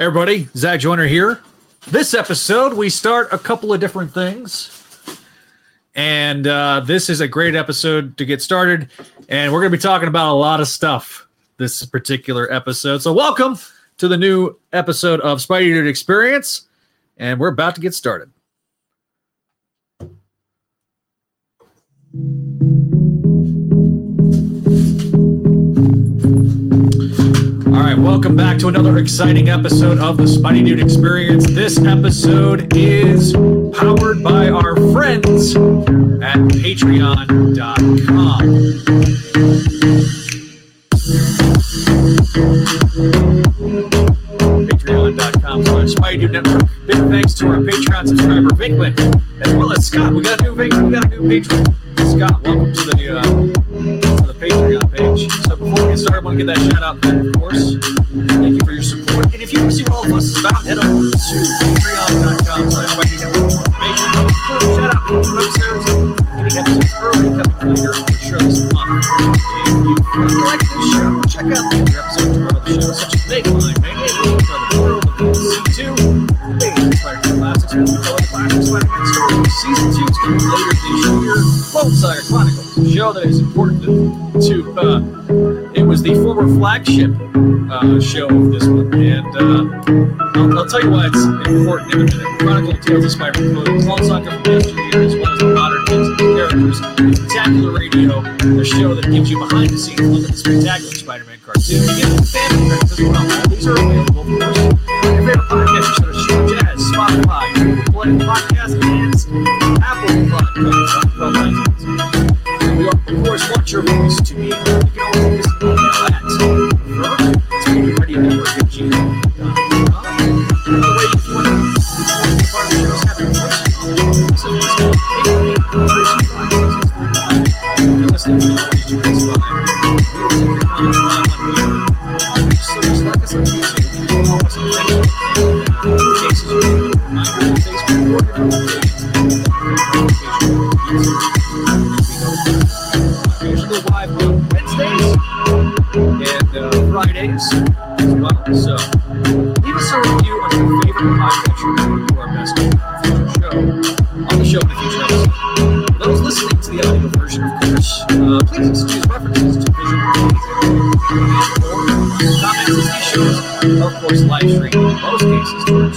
Hey everybody, Zach Joyner here. This episode, we start a couple of different things. And this is a great episode to get started. And we're going to be talking about a lot of stuff this particular episode. So welcome to the new episode of Spidey Dude Experience. And we're about to get started. All right, welcome back to another exciting episode of the Spidey Dude Experience. This episode is powered by our friends at Patreon.com. Patreon.com/Spidey Dude Network. Big thanks to our Patreon subscriber, Vinquin, as well as Scott. We got a new Vinquin, we got a new Patreon. Scott, welcome to the Patreon page. So before we get started, I want to get that shout out back, of course. Thank you for your support. And if you want to see what all of us is about, head over to Patreon.com/Spidey Network. Shout out to the episodes. Get an episode early, coming later. The show's fun. If you like the show, check out the other episodes of the show, such as Bakeline, Season 2 is coming later this year. Bullseye Chronicles, a show that is important to it was the former flagship show of this one, and I'll tell you why it's important in a minute. Chronicle Tales of Spider-Man, alongside the engineer, as well as the modern tales of the characters. Spectacular Radio, a show that gives you behind-the-scenes look at the Spectacular Spider-Man cartoon. You get the family records as well. These are available, of course, on your favorite podcast show, Jazz, Spotify, Google Play, Podcast, and Apple Podcasts. And we, of course, want your voice to be able to go and listen to that. It's going to be ready to work at gmail.com. And the way you want to part of the show is having a voice. So just go to Patreon.com/Spidey Dude and listen to the audience live. So just like us on YouTube. Usually live on Wednesdays and Fridays as well. So leave us a review on your favorite podcast for our best show on the show in the future episode. For those listening to the audio version, of course, please excuse references to visual comments as these shows. Of course, live stream in most cases to our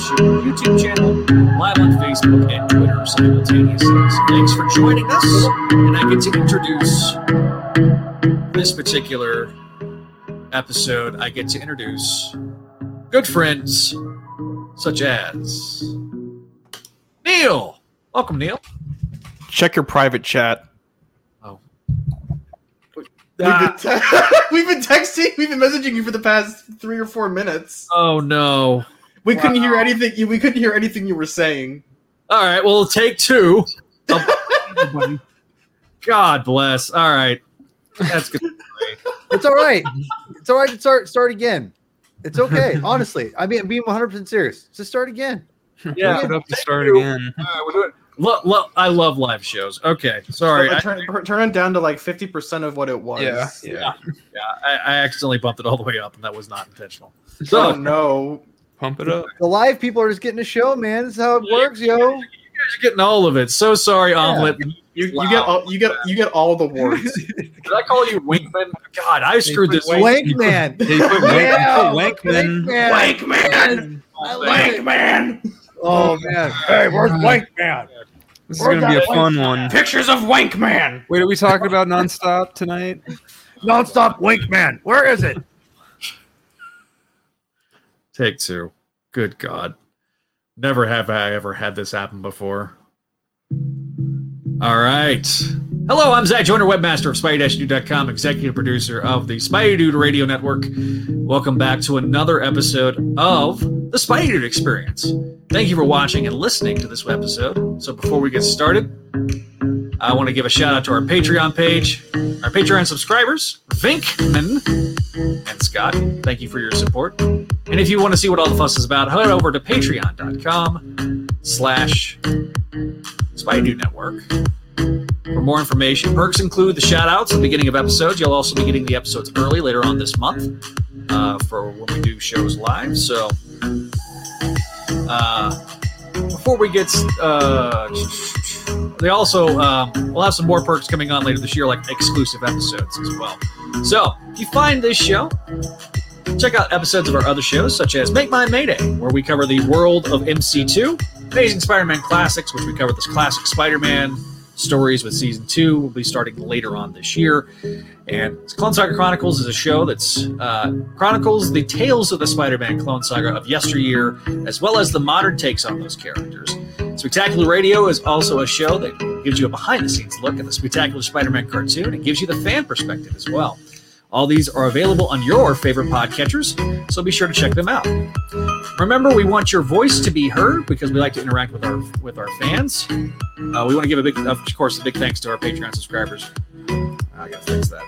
YouTube channel, live on Facebook and Twitter simultaneously. So thanks for joining us, and I get to introduce this particular episode. I get to introduce good friends such as Neil. Welcome, Neil. Check your private chat. Oh, We've been messaging you for the past 3 or 4 minutes. Oh no, we couldn't hear anything. We couldn't hear anything you were saying. All right, well, take two. God bless. All right, that's good. It's all right. It's all right to start again. It's okay. Honestly, I mean, I'm being 100% serious. Just start again. Yeah, put up to start again. All right, we'll do it. I love live shows. Okay, sorry. Turn it down to like 50% of what it was. Yeah. I accidentally bumped it all the way up, and that was not intentional. So no, pump it up. The live people are just getting a show, man. This is how it works, yo. You guys are getting all of it. So sorry, Omelet. You get all the words. Did I call you Winkman? God, I screwed this. Wankman. Wankman. Wankman. Oh, man. Hey, where's Wank Man? This is going to be a fun one. Pictures of Wank Man. Wait, are we talking about nonstop tonight? Nonstop Wank Man. Where is it? Take two. Good God. Never have I ever had this happen before. All right. Hello, I'm Zach Joyner, webmaster of SpideyDude.com, executive producer of the Spidey Dude Radio Network. Welcome back to another episode of the Spidey Dude Experience. Thank you for watching and listening to this episode. So before we get started, I want to give a shout out to our Patreon page, our Patreon subscribers, Vinkman and Scott. Thank you for your support. And if you want to see what all the fuss is about, head over to Patreon.com/Spidey Dude Network. For more information, perks include the shout-outs at the beginning of episodes. You'll also be getting the episodes early later on this month for when we do shows live. So Before we get, they also we'll have some more perks coming on later this year, like exclusive episodes as well. So if you find this show, check out episodes of our other shows, such as Make Mine Mayday, where we cover the world of MC2, Amazing Spider-Man Classics, which we cover this classic Spider-Man stories with Season 2. We'll be starting later on this year. And Clone Saga Chronicles is a show that's chronicles the tales of the Spider-Man Clone Saga of yesteryear, as well as the modern takes on those characters. Spectacular Radio is also a show that gives you a behind-the-scenes look at the Spectacular Spider-Man cartoon and gives you the fan perspective as well. All these are available on your favorite podcatchers, so be sure to check them out. Remember, we want your voice to be heard because we like to interact with our fans. We want to give a big, of course, a big thanks to our Patreon subscribers. I gotta fix that.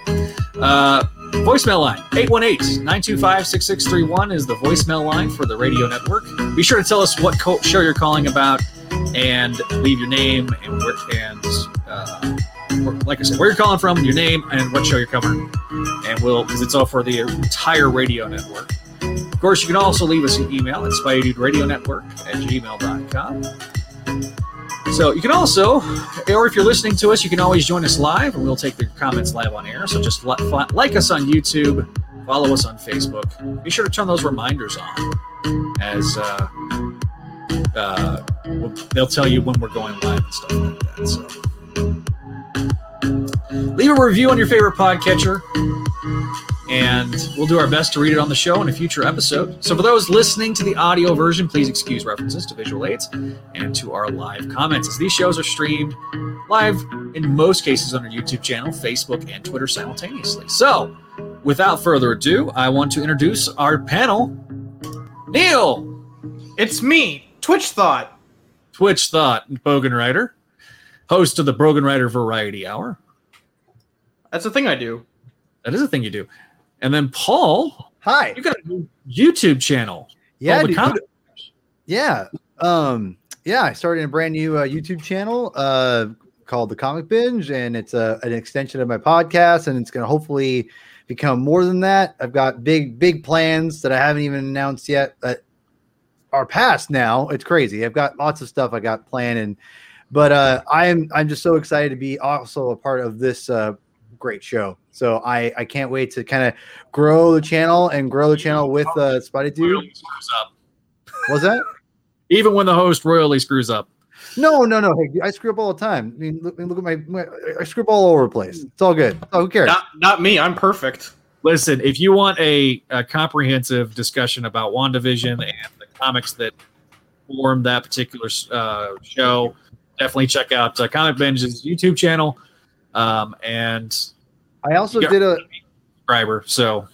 Voicemail line 818-925-6631 is the voicemail line for the radio network. Be sure to tell us what show you're calling about and leave your name and like I said, where you're calling from, your name, and what show you're covering. And because it's all for the entire radio network. Of course, you can also leave us an email at SpideyDudeRadioNetwork@gmail.com. So you can also, or if you're listening to us, you can always join us live, and we'll take your comments live on air. So just like us on YouTube, follow us on Facebook. Be sure to turn those reminders on, as they'll tell you when we're going live and stuff like that. So leave a review on your favorite podcatcher, and we'll do our best to read it on the show in a future episode. So for those listening to the audio version, please excuse references to visual aids and to our live comments, as these shows are streamed live in most cases on our YouTube channel, Facebook, and Twitter simultaneously. So without further ado, I want to introduce our panel. Neil! It's me, Twitch Thought, Bogen Rider, host of the Bogen Rider Variety Hour. That's a thing I do. That is a thing you do. And then Paul. Hi. You got a new YouTube channel. Yeah. Yeah. I started a brand new YouTube channel called The Comic Binge, and it's an extension of my podcast, and it's going to hopefully become more than that. I've got big plans that I haven't even announced yet that are past now. It's crazy. I've got lots of stuff I got planned, but I'm just so excited to be also a part of this great show. So I can't wait to kind of grow the channel with Spidey Dude. What's that? Even when the host royally screws up. No. Hey, I screw up all the time. I mean, look at my I screw up all over the place. It's all good. Oh, who cares? Not me. I'm perfect. Listen, if you want a comprehensive discussion about WandaVision and the comics that form that particular show, definitely check out Comic Binge's YouTube channel. And I also did a subscriber. So,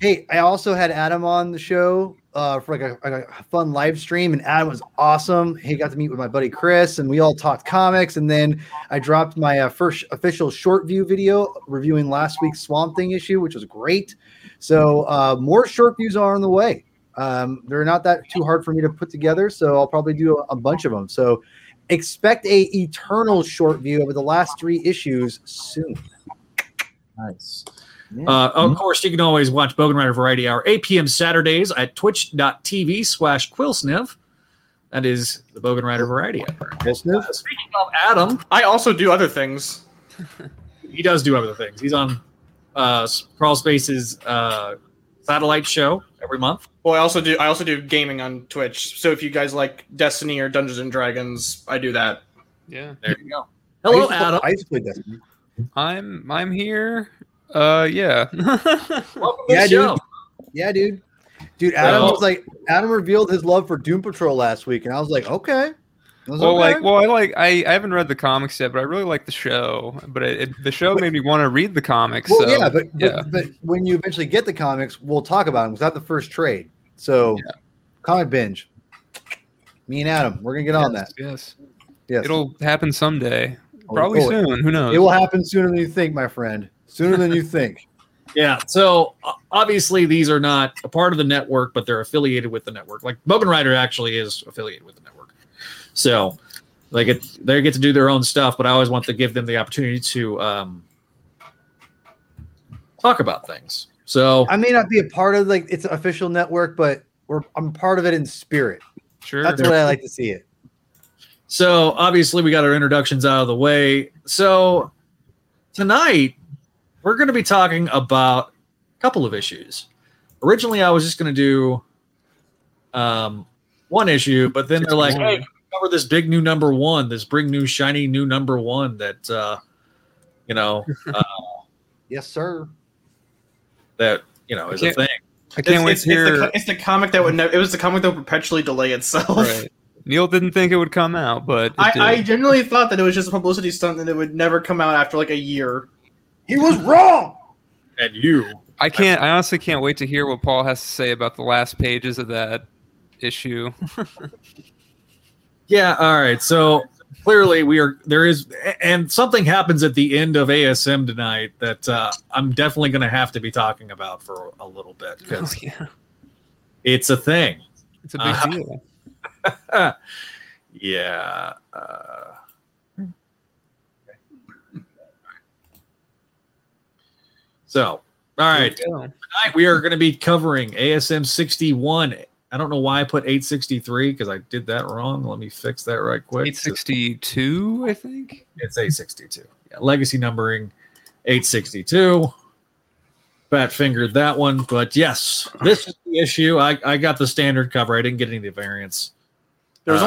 hey, I also had Adam on the show for like a fun live stream, and Adam was awesome. He got to meet with my buddy Chris, and we all talked comics. And then I dropped my first official short view video reviewing last week's Swamp Thing issue, which was great. So more short views are on the way. They're not that too hard for me to put together, so I'll probably do a bunch of them. So expect a eternal short view over the last three issues soon. Nice. Yeah. Of course, you can always watch Bogen Rider Variety Hour 8 p.m. Saturdays at twitch.tv/QuillSniv. That is the Bogen Rider Variety Hour. Speaking of Adam, I also do other things. He does do other things. He's on Crawl Space's satellite show every month. Well, I also do gaming on Twitch. So if you guys like Destiny or Dungeons and Dragons, I do that. Yeah, there you go. Hello, Adam. I used to play Destiny. I'm here. Welcome to the show. Yeah, dude. Dude, Adam revealed his love for Doom Patrol last week, and I was like, okay. I haven't read the comics yet, but I really like the show. But the show made me want to read the comics. Well, so, yeah, but when you eventually get the comics, we'll talk about them. It's not the first trade, so yeah. Comic Binge. Me and Adam, we're gonna get on that. Yes. It'll happen someday. Probably soon. Who knows? It will happen sooner than you think, my friend. Sooner than you think. Yeah. So obviously, these are not a part of the network, but they're affiliated with the network. Like Bogen Rider actually is affiliated with the network. So they get to do their own stuff, but I always want to give them the opportunity to talk about things. So I may not be a part of it's an official network, but I'm part of it in spirit. Sure. That's what I like to see it. So obviously we got our introductions out of the way. So tonight we're going to be talking about a couple of issues. Originally, I was just going to do one issue, but then they're like, hey, cover this big new number one, this big new shiny new number one that, you know. Yes, sir. That, you know, is a thing. I can't wait to hear. It's the comic that would never. It was the comic that would perpetually delay itself. Right. Neil didn't think it would come out, but I generally thought that it was just a publicity stunt and it would never come out after like a year. He was wrong. And you, I honestly can't wait to hear what Paul has to say about the last pages of that issue. Yeah. All right. So clearly there is something happens at the end of ASM tonight that I'm definitely going to have to be talking about for a little bit because it's a thing. It's a big deal. Yeah. So, all right. Tonight we are going to be covering ASM 61. I don't know why I put 863 because I did that wrong. Let me fix that right quick. 862, I think. It's 862. Yeah, legacy numbering 862. Fat fingered that one, but yes, this is the issue. I got the standard cover. I didn't get any of the variants. There was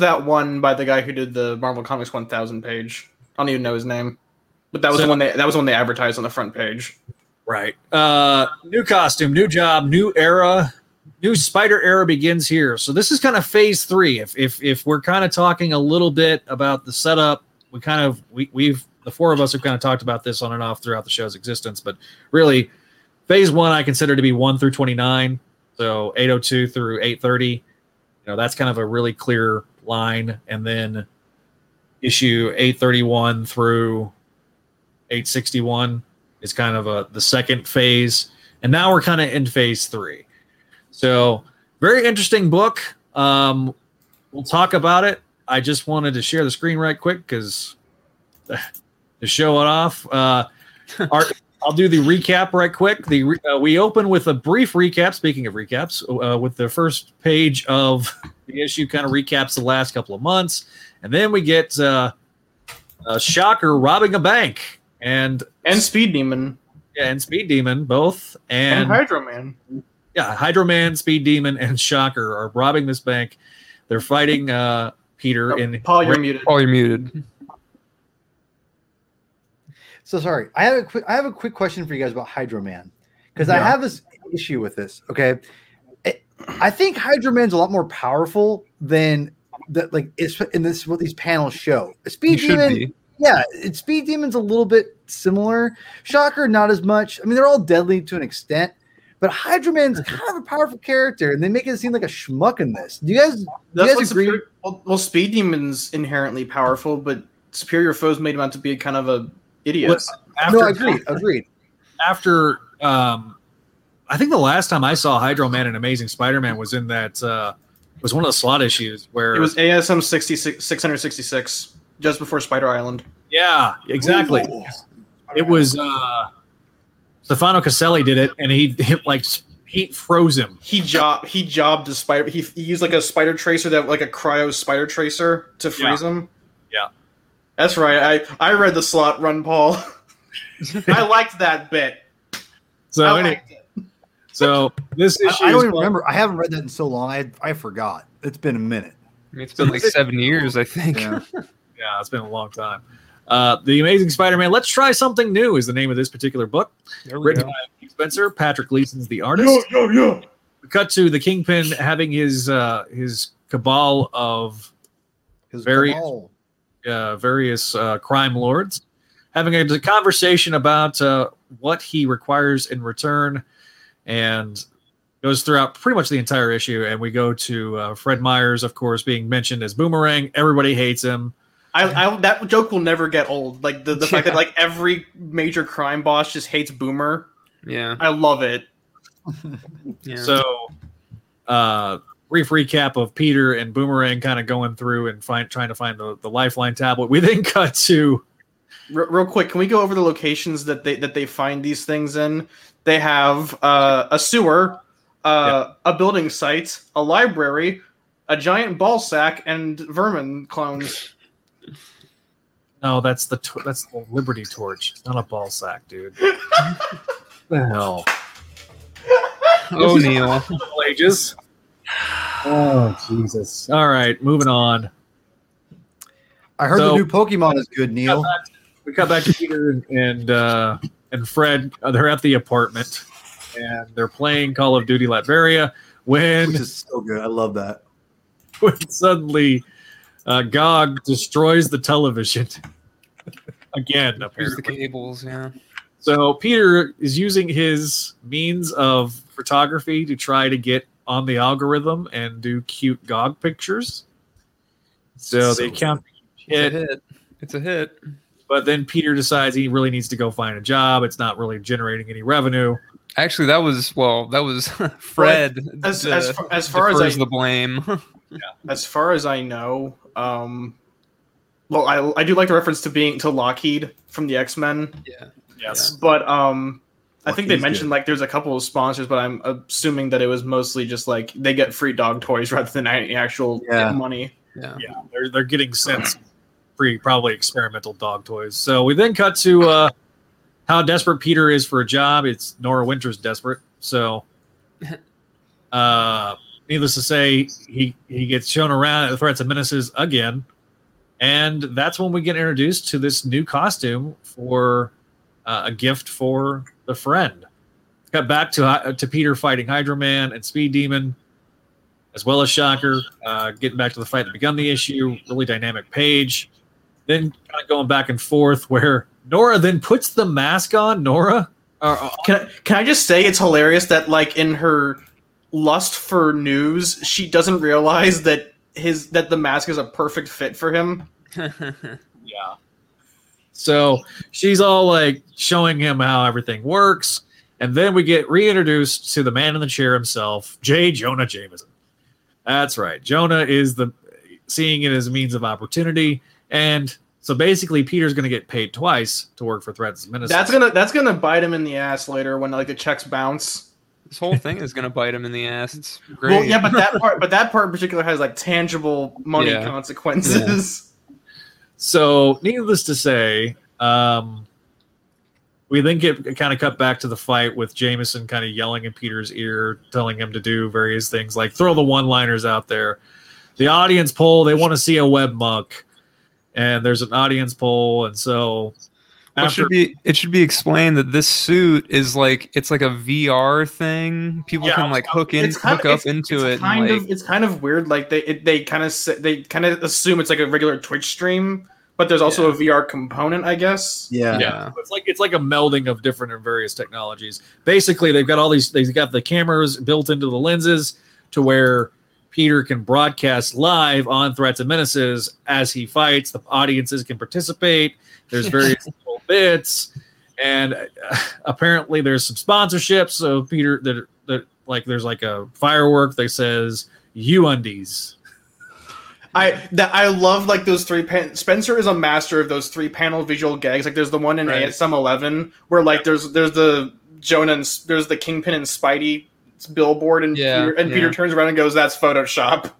that one by the guy who did the Marvel Comics 1000 page. I don't even know his name, but that was the one they advertised on the front page. Right. New costume, new job, new era, new Spider era begins here. So this is kind of phase three. If we're kind of talking a little bit about the setup, we've the four of us have kind of talked about this on and off throughout the show's existence, but really phase one, I consider to be 1 through 29. So 802 through 830, you know, that's kind of a really clear line. And then issue 831 through 861 is kind of the second phase. And now we're kind of in phase three. So very interesting book. We'll talk about it. I just wanted to share the screen right quick because to show it off. I'll do the recap right quick. We open with a brief recap, speaking of recaps, with the first page of the issue kind of recaps the last couple of months. And then we get Shocker robbing a bank. And Speed Demon. Yeah, and Speed Demon, both. And Hydro Man. Yeah, Hydro Man, Speed Demon, and Shocker are robbing this bank. They're fighting Peter. Paul, you're muted. Paul, you're muted. So sorry, I have a quick question for you guys about Hydro Man because I have this issue with this. Okay, I think Hydro Man's a lot more powerful than that. Like it's in this what these panels show. Speed Demon, Speed Demon's a little bit similar. Shocker, not as much. I mean, they're all deadly to an extent, but Hydro Man's kind of a powerful character, and they make it seem like a schmuck in this. Do you guys agree? Well, Speed Demon's inherently powerful, but superior foes made him out to be kind of a idiot. No, agreed. After, I think the last time I saw Hydro Man and Amazing Spider-Man was in that was one of the slot issues where it was ASM 666 just before Spider Island. Yeah, exactly. Ooh. It was Stefano Caselli did it, and he froze him. He jobbed the spider. He used like a spider tracer a cryo spider tracer to freeze him. Yeah. That's right. I read the slot run, Paul. I liked that bit. So this issue. I don't even remember. I haven't read that in so long. I forgot. It's been a minute. It's been like 7 years, I think. Yeah, it's been a long time. The Amazing Spider-Man. Let's try something new is the name of this particular book. Written by Nick Spencer. Patrick Gleason's the artist. Yeah. We cut to the Kingpin having his cabal of various crime lords having a conversation about what he requires in return, and goes throughout pretty much the entire issue. And we go to Fred Myers, of course, being mentioned as Boomerang. Everybody hates him. That joke will never get old. Like the fact that like every major crime boss just hates Boomer. Yeah, I love it. Yeah. So, brief recap of Peter and Boomerang kind of going through and trying to find the lifeline tablet. We then cut to real quick. Can we go over the locations that they find these things in? They have a sewer, a building site, a library, a giant ball sack, and vermin clones. No, that's the Liberty Torch, not a ball sack, dude. No. Oh, Neil. Ages. Oh, Jesus. All right, moving on. I heard the new Pokemon is good, Neil. We got back to Peter and Fred. They're at the apartment, and they're playing Call of Duty Latveria. Which is so good. I love that. When suddenly Gog destroys the television. Again, apparently. The cables, yeah. So Peter is using his means of photography to try to get on the algorithm and do cute Gog pictures. So they count. It's a hit. But then Peter decides he really needs to go find a job. It's not really generating any revenue. Actually, that was Fred. As far as the blame. Yeah. As far as I know, I do like the reference to Lockheed from the X-Men. Yeah. Yes. But I think they mentioned good. Like there's a couple of sponsors, but I'm assuming that it was mostly just like they get free dog toys rather than any actual money. Yeah. Yeah. They're getting cents. Probably experimental dog toys. So we then cut to how desperate Peter is for a job. It's Nora Winter's desperate. So needless to say, he gets shown around at the Threats and Menaces again. And that's when we get introduced to this new costume for a gift for the friend. Cut back to Peter fighting Hydro Man and Speed Demon, as well as Shocker, getting back to the fight that begun the issue. Really dynamic page. Then kind of going back and forth, where Nora then puts the mask on. Nora, can I just say it's hilarious that like in her lust for news, she doesn't realize that the mask is a perfect fit for him. Yeah. So she's all like showing him how everything works, and then we get reintroduced to the man in the chair himself, J. Jonah Jameson. That's right. Jonah is seeing it as a means of opportunity. And so basically, Peter's going to get paid twice to work for Threats and Menaces. That's gonna bite him in the ass later when like the checks bounce. This whole thing is going to bite him in the ass. It's great. Well, yeah, but that part in particular has like tangible money consequences. Yeah. So, needless to say, we then get kind of cut back to the fight with Jameson kind of yelling in Peter's ear, telling him to do various things like throw the one-liners out there. The audience poll, they want to see a web muck. And there's an audience poll, and so it should be explained that this suit is like it's like a VR thing. People can like it's kind of weird. Like they kind of assume it's like a regular Twitch stream, but there's also a VR component, I guess. Yeah. It's like a melding of different and various technologies. Basically, they've got the cameras built into the lenses to where Peter can broadcast live on Threats and Menaces as he fights. The audiences can participate. There's various little bits, and apparently there's some sponsorships. So Peter, there's like a firework that says "UUndies." I love like those three. Spencer is a master of those three panel visual gags. Like there's the one in ASM 11 where like there's the Jonah and there's the Kingpin and Spidey billboard, and Peter turns around and goes, "That's Photoshop."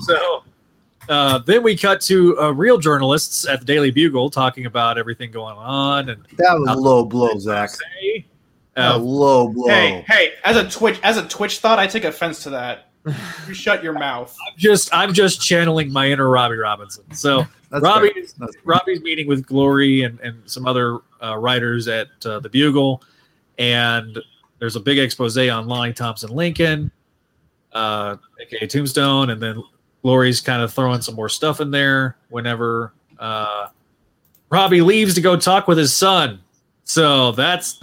So then we cut to real journalists at the Daily Bugle talking about everything going on, and that was a low blow, Zach. A low blow. Hey, as a Twitch thought, I take offense to that. You shut your mouth. I'm just channeling my inner Robbie Robinson. So Robbie's meeting with Glory and some other writers at the Bugle, and there's a big expose on Lonnie Thompson Lincoln, aka Tombstone, and then Lori's kind of throwing some more stuff in there whenever Robbie leaves to go talk with his son. So that's.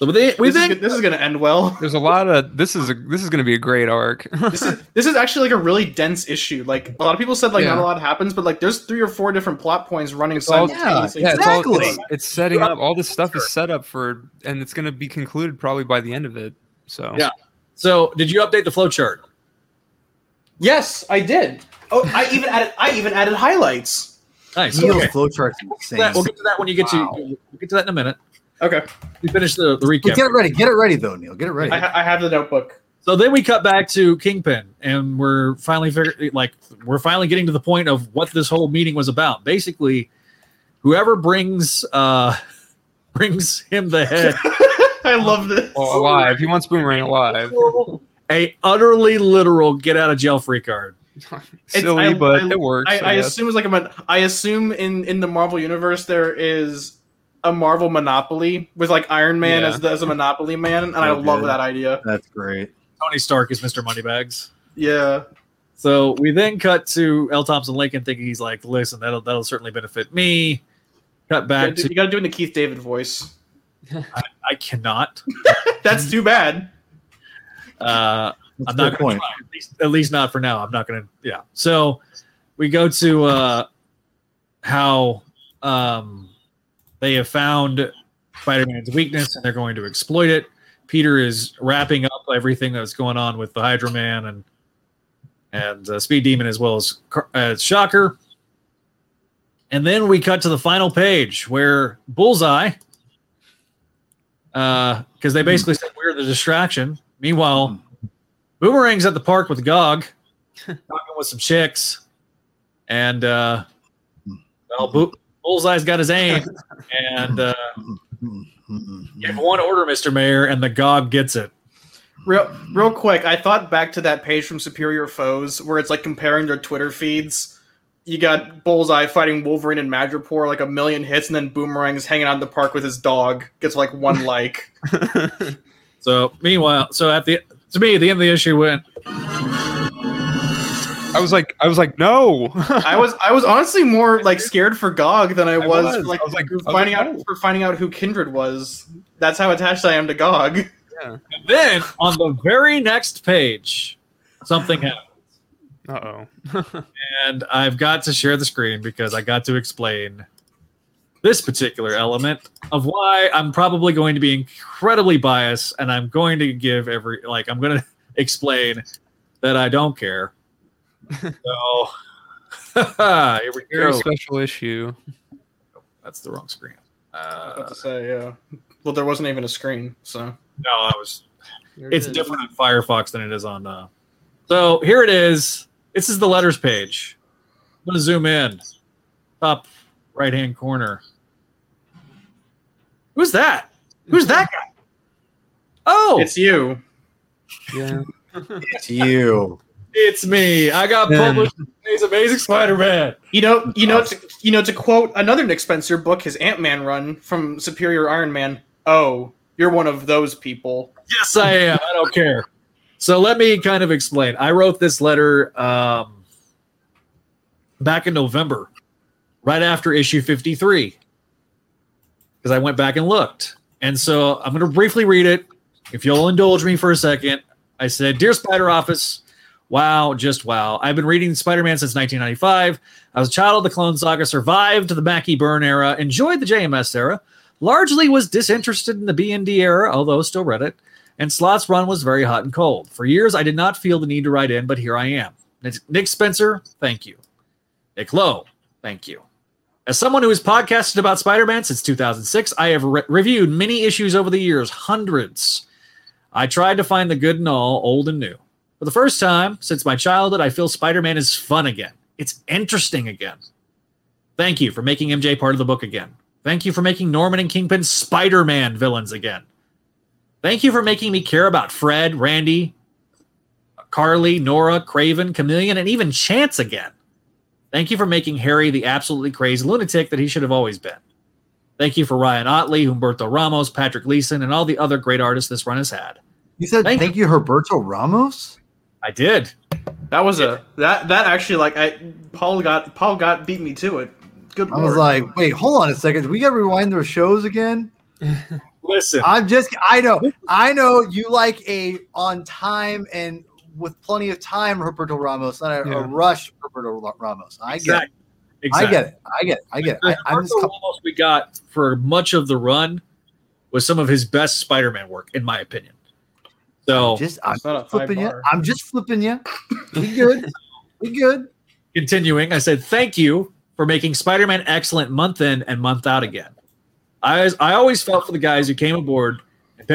So this is going to end well. There's a lot of this is going to be a great arc. this is actually like a really dense issue. Like a lot of people said, like not a lot happens, but like there's 3 or 4 different plot points running simultaneously. Yeah, exactly. It's setting up all this stuff is set up for, and it's going to be concluded probably by the end of it. So So did you update the flowchart? Yes, I did. Oh, I even added highlights. Nice. Okay. Flowchart's insane. We'll get to that when you get to that in a minute. Okay. We finished the recap. Well, get it ready, though, Neil. Get it ready. I have the notebook. So then we cut back to Kingpin, and we're finally getting to the point of what this whole meeting was about. Basically, whoever brings him the head. I love this. Oh, alive. He wants Boomerang alive. A utterly literal get out of jail free card. Silly, but it works. I assume it's like I assume in the Marvel universe there is a Marvel monopoly with like Iron Man as a monopoly man, and I love that idea. That's great. Tony Stark is Mr. Moneybags. Yeah. So we then cut to L. Thompson Lincoln thinking he's like, listen, that'll certainly benefit me. Cut back. You got to do it in the Keith David voice. I cannot. That's too bad. I'm not going to try, at least not for now. I'm not going to. Yeah. So we go to how they have found Spider-Man's weakness and they're going to exploit it. Peter is wrapping up everything that's going on with the Hydro Man and Speed Demon as well as Shocker. And then we cut to the final page where Bullseye, because they basically said we're the distraction. Meanwhile, Boomerang's at the park with Gog, talking with some chicks, and Bullseye's got his aim, and give one order, Mr. Mayor, and the Gog gets it. Real quick, I thought back to that page from Superior Foes where it's like comparing their Twitter feeds. You got Bullseye fighting Wolverine and Madripoor, like a million hits, and then Boomerang's hanging out in the park with his dog. Gets like one like. So meanwhile, at the end of the issue went. I was like, no. I was honestly more like scared for Gog than I was finding out who Kindred was. That's how attached I am to Gog. Yeah. And then on the very next page, something happens. Uh-oh. And I've got to share the screen because I got to explain this particular element of why I'm probably going to be incredibly biased, and I'm going to I'm going to explain that I don't care. So, here we go. Special issue. Oh, that's the wrong screen. I was about to say, yeah. Well, there wasn't even a screen, so. No, I was. It's different on Firefox than it is on. So here it is. This is the letters page. I'm going to zoom in. Top right-hand corner. Who's that? Who's that guy? Oh! It's you. Yeah. It's you. It's me. I got published in today's Amazing Spider-Man. To quote another Nick Spencer book, his Ant-Man run from Superior Iron Man, oh, you're one of those people. Yes, I am. I don't care. So let me kind of explain. I wrote this letter back in November, right after issue 53, because I went back and looked. And so I'm going to briefly read it. If you'll indulge me for a second. I said, Dear Spider Office, wow, just wow. I've been reading Spider-Man since 1995. I was a child of the Clone Saga, survived the Mackie Byrne era, enjoyed the JMS era, largely was disinterested in the BND era, although still read it, and Slot's run was very hot and cold. For years, I did not feel the need to write in, but here I am. Nick Spencer, thank you. Nick Lowe, thank you. As someone who has podcasted about Spider-Man since 2006, I have reviewed many issues over the years, hundreds. I tried to find the good in all, old and new. For the first time since my childhood, I feel Spider-Man is fun again. It's interesting again. Thank you for making MJ part of the book again. Thank you for making Norman and Kingpin Spider-Man villains again. Thank you for making me care about Fred, Randy, Carly, Nora, Craven, Chameleon, and even Chance again. Thank you for making Harry the absolutely crazy lunatic that he should have always been. Thank you for Ryan Otley, Humberto Ramos, Patrick Leeson, and all the other great artists this run has had. You said thank you, Humberto Ramos? I did. That was Paul beat me to it. Good Lord. I was like, wait, hold on a second. Do we got to rewind those shows again? Listen. I know you like a on time and with plenty of time, Humberto Ramos, not a rush Humberto Ramos. I get it. Ramos we got for much of the run was some of his best Spider-Man work, in my opinion. So I'm just flipping you. We good. Continuing, I said, thank you for making Spider-Man excellent month in and month out again. I always felt for the guys who came aboard and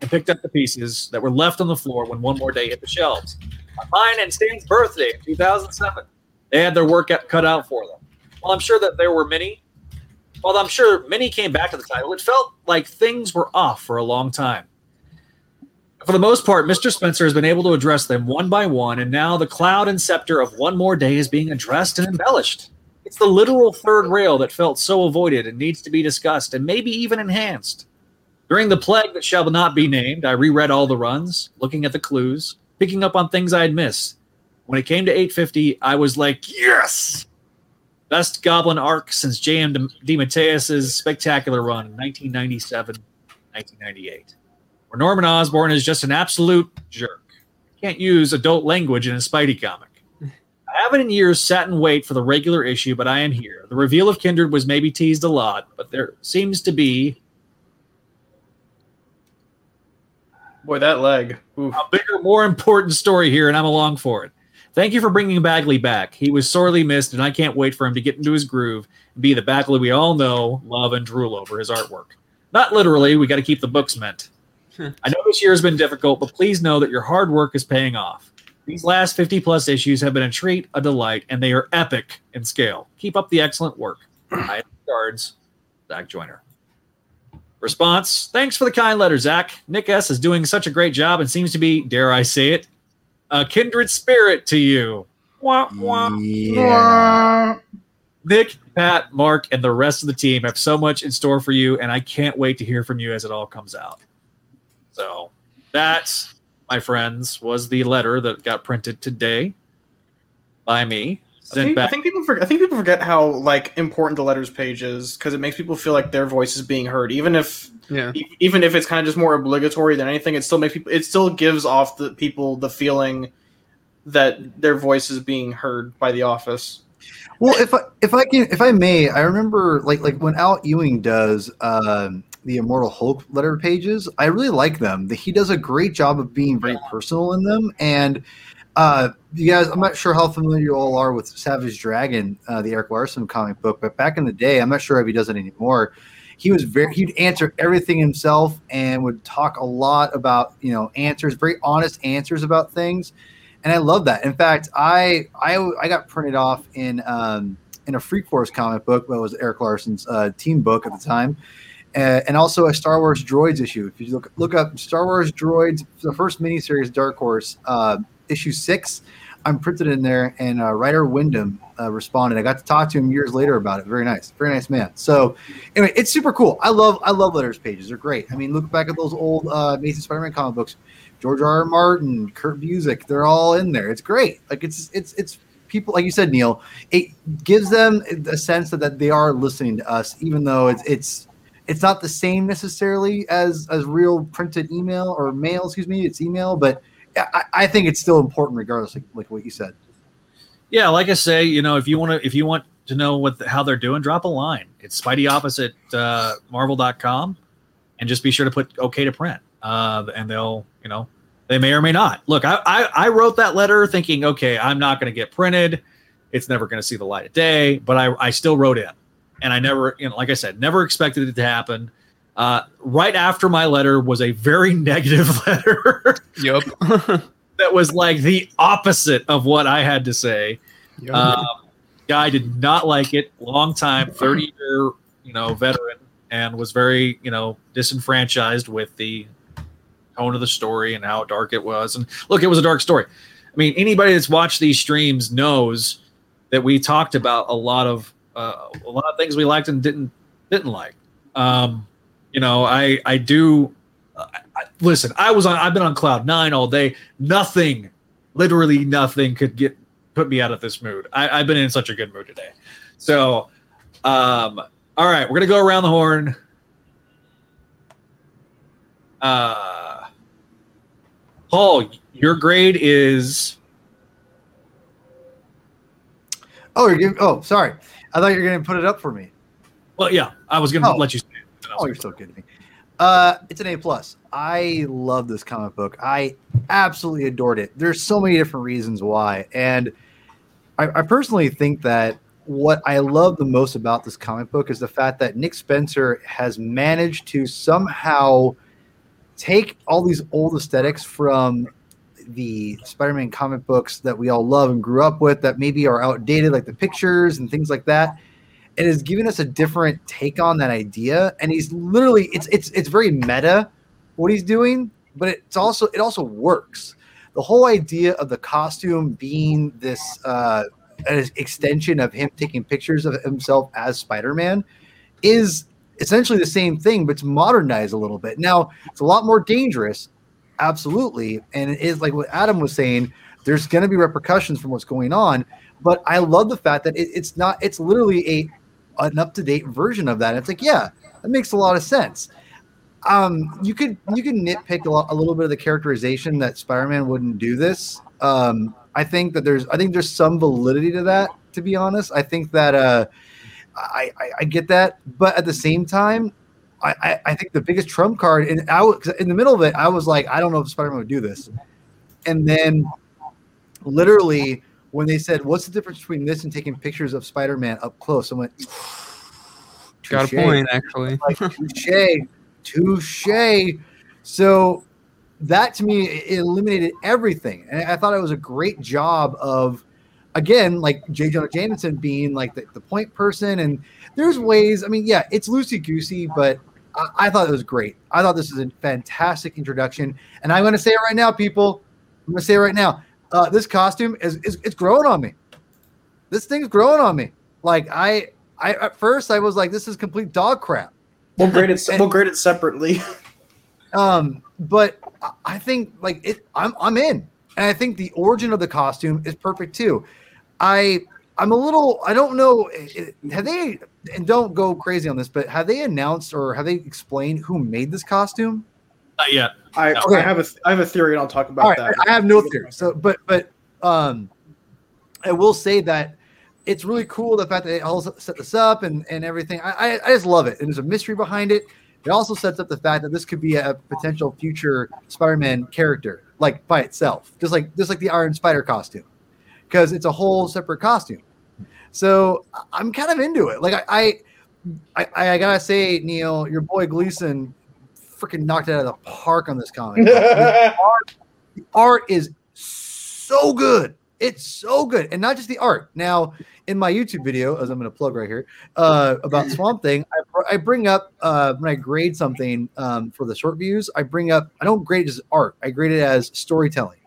picked up the pieces that were left on the floor when One More Day hit the shelves. On mine and Stan's birthday in 2007, they had their work cut out for them. While I'm sure many came back to the title, it felt like things were off for a long time. For the most part, Mr. Spencer has been able to address them one by one, and now the cloud and scepter of One More Day is being addressed and embellished. It's the literal third rail that felt so avoided and needs to be discussed and maybe even enhanced. During the plague that shall not be named, I reread all the runs, looking at the clues, picking up on things I had missed. When it came to 850, I was like, yes! Best Goblin arc since J.M. DeMatteis' spectacular run, 1997-1998. Where Norman Osborn is just an absolute jerk. Can't use adult language in a Spidey comic. I haven't in years sat and wait for the regular issue, but I am here. The reveal of Kindred was maybe teased a lot, but there seems to be... Boy, that leg. Oof. A bigger, more important story here, and I'm along for it. Thank you for bringing Bagley back. He was sorely missed, and I can't wait for him to get into his groove and be the Bagley we all know, love, and drool over his artwork. Not literally. We got to keep the books meant. I know this year has been difficult, but please know that your hard work is paying off. These last 50-plus issues have been a treat, a delight, and they are epic in scale. Keep up the excellent work. High regards, Zach Joyner. Response, thanks for the kind letter, Zach. Nick S. is doing such a great job and seems to be, dare I say it, a kindred spirit to you. Wah, wah, yeah. Wah. Nick, Pat, Mark, and the rest of the team have so much in store for you, and I can't wait to hear from you as it all comes out. So that, my friends, was the letter that got printed today by me. I think people forget how important the letters page is, because it makes people feel like their voice is being heard, even if it's kind of just more obligatory than anything. It still gives off the people the feeling that their voice is being heard by the office. Well, if I may, I remember like when Al Ewing does the Immortal Hulk letter pages, I really like them. He does a great job of being very personal in them. And you guys, I'm not sure how familiar you all are with Savage Dragon, the Eric Larson comic book, but back in the day, I'm not sure if he does it anymore. He'd answer everything himself and would talk a lot about, answers, very honest answers about things. And I love that. In fact, I got printed off in a Free Force comic book, that was Eric Larson's team book at the time. And also a Star Wars Droids issue. If you look up Star Wars Droids, the first miniseries, Dark Horse, issue 6, I'm printed in there, and Ryder Wyndham responded. I got to talk to him years later about it. Very nice man. So anyway, it's super cool. I love letters pages. They're great. I mean, look back at those old Amazing Spider-Man comic books. George R. R. Martin, Kurt Busiek, they're all in there. It's great. It's people, like you said, Neil. It gives them a sense that they are listening to us, even though it's not the same necessarily as real printed email or mail. Excuse me, it's email, but I think it's still important regardless, like what you said. Yeah, like I say, if you want to know how they're doing, drop a line. It's SpideyOffice@marvel.com, and just be sure to put okay to print, and they'll, they may or may not. Look, I wrote that letter thinking, okay, I'm not going to get printed. It's never going to see the light of day, but I still wrote in, and I never, like I said, never expected it to happen. Right after my letter was a very negative letter. Yep. That was like the opposite of what I had to say. Yep. Guy did not like it. Long time, 30-year, veteran, and was very, disenfranchised with the tone of the story and how dark it was. And look, it was a dark story. I mean, anybody that's watched these streams knows that we talked about a lot of things we liked and didn't like. I've been on cloud 9 all day. Literally nothing could put me out of this mood. I've been in such a good mood today. So, all right, we're going to go around the horn. Paul, your grade is. Sorry. I thought you were going to put it up for me. Well, yeah, I was going to let you say it. Oh, you're so kidding me. It's an A+. I love this comic book. I absolutely adored it. There's so many different reasons why. And I personally think that what I love the most about this comic book is the fact that Nick Spencer has managed to somehow take all these old aesthetics from the Spider-Man comic books that we all love and grew up with that maybe are outdated, like the pictures and things like that. It has given us a different take on that idea. And he's literally, it's very meta what he's doing, but it also works. The whole idea of the costume being this an extension of him taking pictures of himself as Spider-Man is essentially the same thing, but it's modernized a little bit. Now, it's a lot more dangerous, absolutely, and it is like what Adam was saying, there's going to be repercussions from what's going on, but I love the fact that it's literally an up-to-date version of that. And it's like, yeah, that makes a lot of sense. You could nitpick a little bit of the characterization that Spider-Man wouldn't do this. I think there's some validity to that, to be honest. I think that I get that, but at the same time, I think the biggest trump card, and in the middle of it, I was like, I don't know if Spider-Man would do this. And then literally when they said, what's the difference between this and taking pictures of Spider-Man up close? I went, touché. Got a point, actually. Like, touché. So that, to me, it eliminated everything. And I thought it was a great job of, again, like J. Jonah Jameson being like the point person. And there's ways, I mean, yeah, it's loosey-goosey, but I thought it was great. I thought this was a fantastic introduction. And I'm going to say it right now, people. I'm going to say it right now. This costume it's growing on me. This thing's growing on me. Like I at first I was like, this is complete dog crap. We'll grade it separately. But I think like it. I'm in, and I think the origin of the costume is perfect too. I'm a little. I don't know. Have they? And don't go crazy on this, but have they announced or have they explained who made this costume? Not yet. Okay. I have a theory, and I'll talk about that. I have no theory. So, but I will say that it's really cool the fact that they all set this up and everything. I just love it, and there's a mystery behind it. It also sets up the fact that this could be a potential future Spider-Man character, like by itself, just like the Iron Spider costume, because it's a whole separate costume. So I'm kind of into it. Like I gotta say, Neil, your boy Gleason freaking knocked it out of the park on this comic. The art is so good. It's so good. And not just the art. Now, in my YouTube video, as I'm going to plug right here, about Swamp Thing, I bring up when I grade something for the short views, I don't grade it as art. I grade it as storytelling.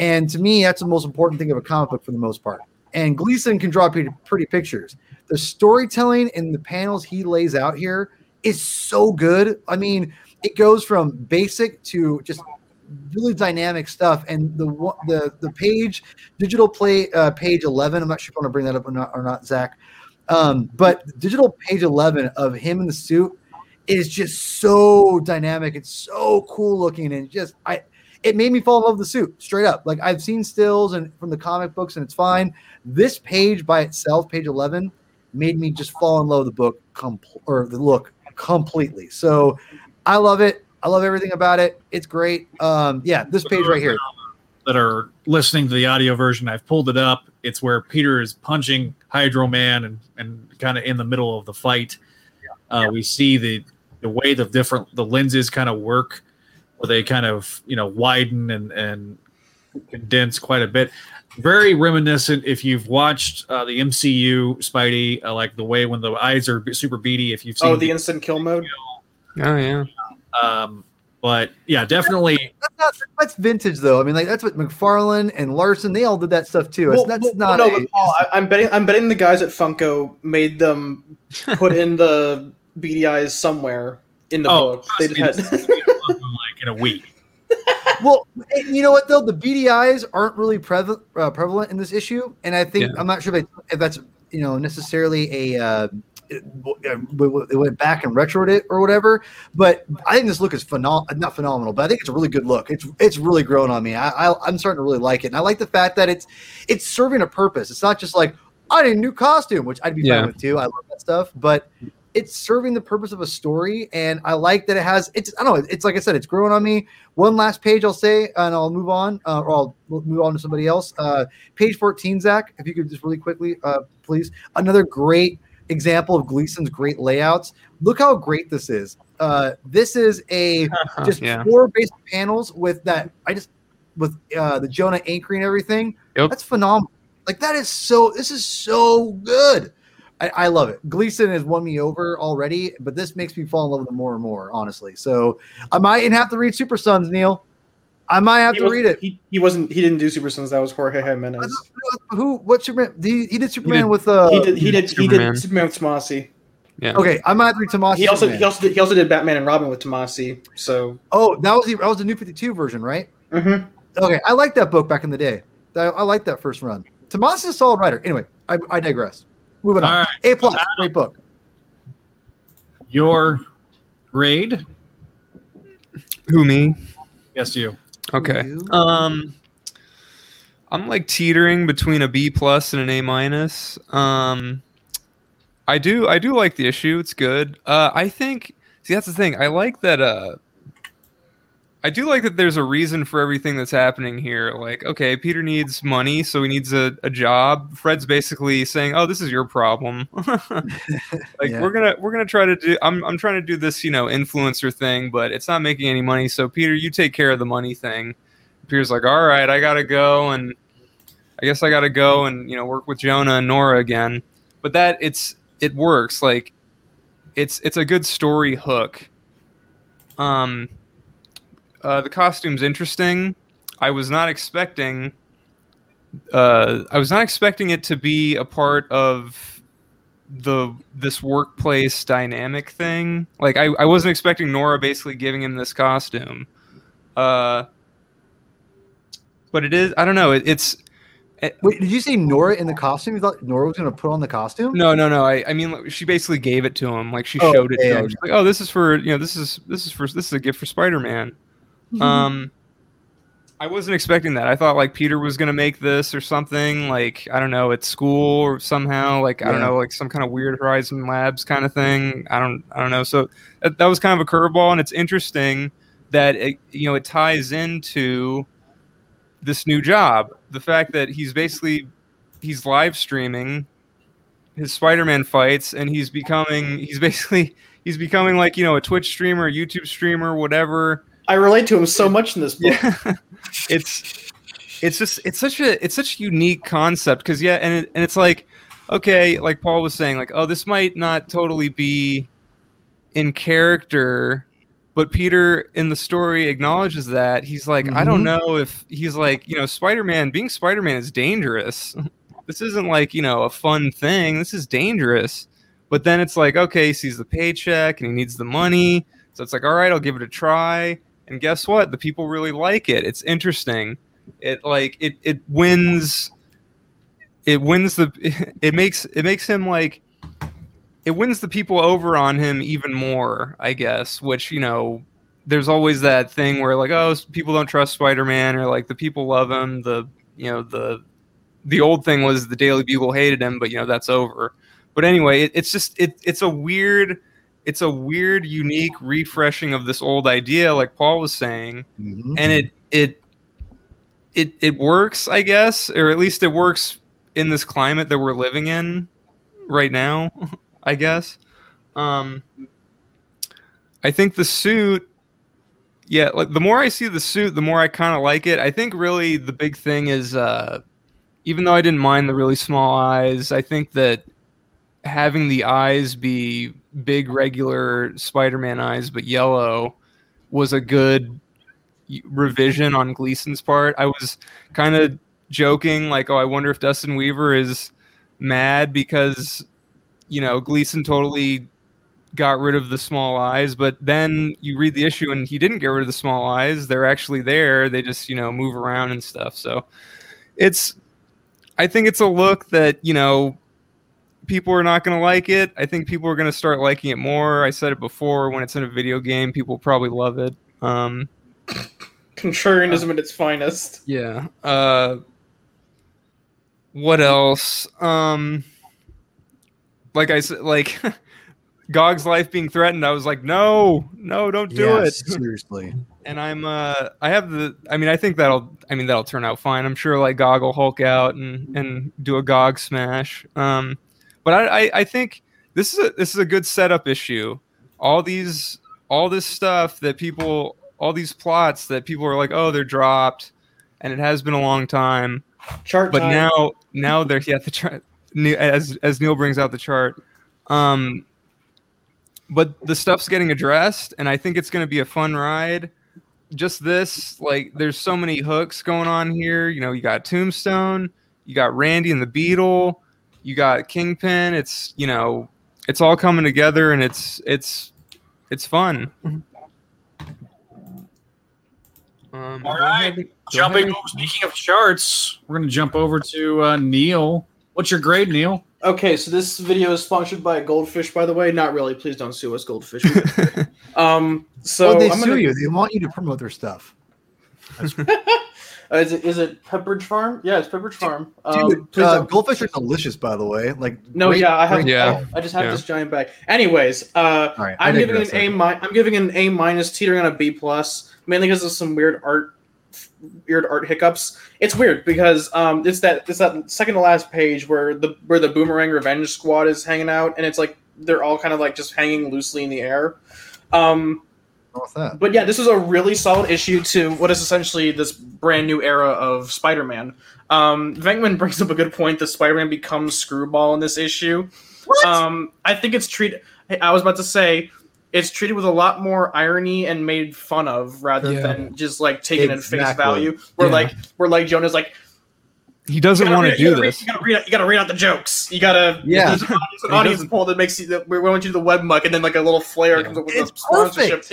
And to me, that's the most important thing of a comic book for the most part. And Gleason can draw pretty pictures. The storytelling in the panels he lays out here is so good. I mean, it goes from basic to just really dynamic stuff. And the page, digital play, page 11. I'm not sure if I want to bring that up or not, Zach. But digital page 11 of him in the suit is just so dynamic. It's so cool looking, and just it made me fall in love with the suit straight up. Like I've seen stills and from the comic books, and it's fine. This page by itself, page 11, made me just fall in love with the book or the look completely. So I love it. I love everything about it. It's great. Yeah, this page right here. That are listening to the audio version, I've pulled it up. It's where Peter is punching Hydro Man and kind of in the middle of the fight. Yeah. We see the way the lenses kind of work, where they kind of widen and condense quite a bit. Very reminiscent if you've watched the MCU Spidey, like the way when the eyes are super beady. If you've seen the instant kill mode. Oh yeah. But yeah, definitely. That's vintage though. I mean, like that's what McFarlane and Larson, they all did that stuff too. But Paul, I'm betting the guys at Funko made them put in the beady eyes somewhere in the book. They just had like in a week. Well, you know what though, the beady eyes aren't really prevalent in this issue, and I think I'm not sure if that's necessarily a. It went back and retroed it or whatever, but I think this look is not phenomenal, but I think it's a really good look. It's really grown on me. I'm starting to really like it, and I like the fact that it's serving a purpose. It's not just like I need a new costume, which I'd be fine with too. I love that stuff, but it's serving the purpose of a story, and I like that it has. It's like I said, it's growing on me. One last page I'll say, and I'll move on, or I'll move on to somebody else. Page 14, Zach, if you could just really quickly, please. Another great example of Gleason's great layouts. Look how great this is. This is a four basic panels with that. With the Jonah anchoring and everything. Yep. That's phenomenal. Like that is so. This is so good. I love it. Gleason has won me over already, but this makes me fall in love with him more and more, honestly. So I might have to read Super Sons, Neil. I might have to read it. He didn't do Super Sons. That was Jorge Jimenez. What Superman? He did Superman with. He did Superman with Tomasi. Yeah. Okay, I might have to read Tomasi. He also did Batman and Robin with Tomasi. So. Oh, that was the New 52 version, right? Mm-hmm. Okay, I liked that book back in the day. I liked that first run. Tomasi is a solid writer. Anyway, I digress. Moving on. Right. A plus, great book. Your grade? Who, me? Yes, you. Okay. You? I'm like teetering between a B+ and an A-. I do like the issue. It's good. I think that's the thing. I like that. I do like that there's a reason for everything that's happening here. Like, okay, Peter needs money, so he needs a job. Fred's basically saying, "Oh, this is your problem." We're gonna try to do. I'm trying to do this, influencer thing, but it's not making any money. So Peter, you take care of the money thing. Peter's like, "All right, I guess I gotta go and work with Jonah and Nora again." But it works. Like, it's a good story hook. The costume's interesting. I was not expecting it to be a part of this workplace dynamic thing. Like I wasn't expecting Nora basically giving him this costume. But it is. I don't know. Wait, did you say Nora in the costume? You thought Nora was going to put on the costume? No. I mean, she basically gave it to him. Like she showed it to him. She's like, "Oh, this is for this is a gift for Spider-Man." I wasn't expecting that. I thought like Peter was going to make this or something, like, I don't know, at school or somehow, like, I don't know, like some kind of weird Horizon Labs kind of thing. I don't know. So that was kind of a curveball, and it's interesting that it ties into this new job. The fact that he's live streaming his Spider-Man fights, and he's becoming like, a Twitch streamer, YouTube streamer, whatever. I relate to him so much in this book. Yeah. It's such a unique concept because it's like, okay, like Paul was saying, like, oh, this might not totally be in character, but Peter in the story acknowledges that. He's like, I don't know if he's like, Spider-Man is dangerous. This isn't like, a fun thing. This is dangerous. But then it's like, okay, he sees the paycheck and he needs the money. So it's like, all right, I'll give it a try. And guess what? The people really like it. It's interesting. It wins the people over on him even more, I guess, which, there's always that thing where like, oh, people don't trust Spider-Man, or like the people love him. The old thing was the Daily Bugle hated him, but that's over. But anyway, it's a weird, unique refreshing of this old idea, like Paul was saying, and it works, I guess, or at least it works in this climate that we're living in right now, I guess. I think the suit, like the more I see the suit, the more I kind of like it. I think really the big thing is, even though I didn't mind the really small eyes, I think that having the eyes be big regular Spider-Man eyes but yellow was a good revision on Gleason's part. I was kind of joking, like, oh, I wonder if Dustin Weaver is mad because, Gleason totally got rid of the small eyes, but then you read the issue and he didn't get rid of the small eyes. They're actually there. They just, move around and stuff. So I think it's a look that, people are not going to like it. I think people are going to start liking it more. I said it before, when it's in a video game, people probably love it. Contrarianism at its finest. Yeah. What else? Like I said, like Gog's life being threatened, I was like, no, don't do it. Seriously. And I'm I think that'll turn out fine. I'm sure like Gog will Hulk out and do a Gog smash. But I think this is a good setup issue. All these plots that people are like, oh, they're dropped, and it has been a long time. Now they're the chart, as Neil brings out the chart. But the stuff's getting addressed, and I think it's going to be a fun ride. Just this, like, there's so many hooks going on here. You know, you got Tombstone, you got Randy and the Beetle, you got Kingpin. It's, you know, it's all coming together, and it's fun. All right. Speaking of charts, we're going to jump over to Neil. What's your grade, Neil? Okay, so this video is sponsored by Goldfish, by the way. Not really. Please don't sue us, Goldfish. They sue you. They want you to promote their stuff. Is it Pepperidge Farm? Yeah, it's Pepperidge Farm. Goldfish are delicious, by the way. I just have this giant bag. Anyways, right, I'm giving it an A-, teetering on a B+, mainly because of some weird art hiccups. It's weird because it's that second to last page where the Boomerang Revenge Squad is hanging out, and it's like they're all kind of like just hanging loosely in the air. What's that? But yeah, this is a really solid issue to what is essentially this brand new era of Spider-Man. Vinquin brings up a good point that Spider-Man becomes Screwball in this issue. What? I think it's treated. I was about to say. It's treated with a lot more irony and made fun of rather than just like taken at face value. Where Jonah's like, he doesn't want to do this. You gotta read out the jokes. There's an audience poll that makes you. We want you to the web muck, and then like a little flare comes up with a sponsorship.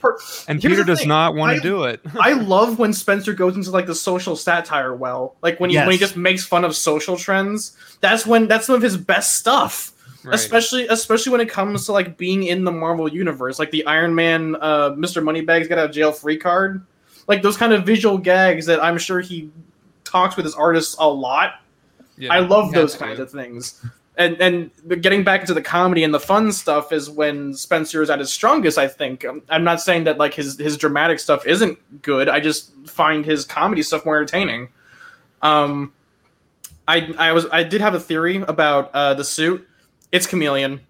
Perfect. And Peter does not want to do it. I love when Spencer goes into like the social satire well, like when he just makes fun of social trends. That's some of his best stuff. Right. Especially when it comes to like being in the Marvel universe, like the Iron Man, Mr. Moneybags got out of jail free card, like those kind of visual gags that I'm sure he talks with his artists a lot. Yeah, I love those kinds of things. And getting back into the comedy and the fun stuff is when Spencer is at his strongest. I think I'm not saying that like his dramatic stuff isn't good. I just find his comedy stuff more entertaining. I did have a theory about the suit. It's Chameleon.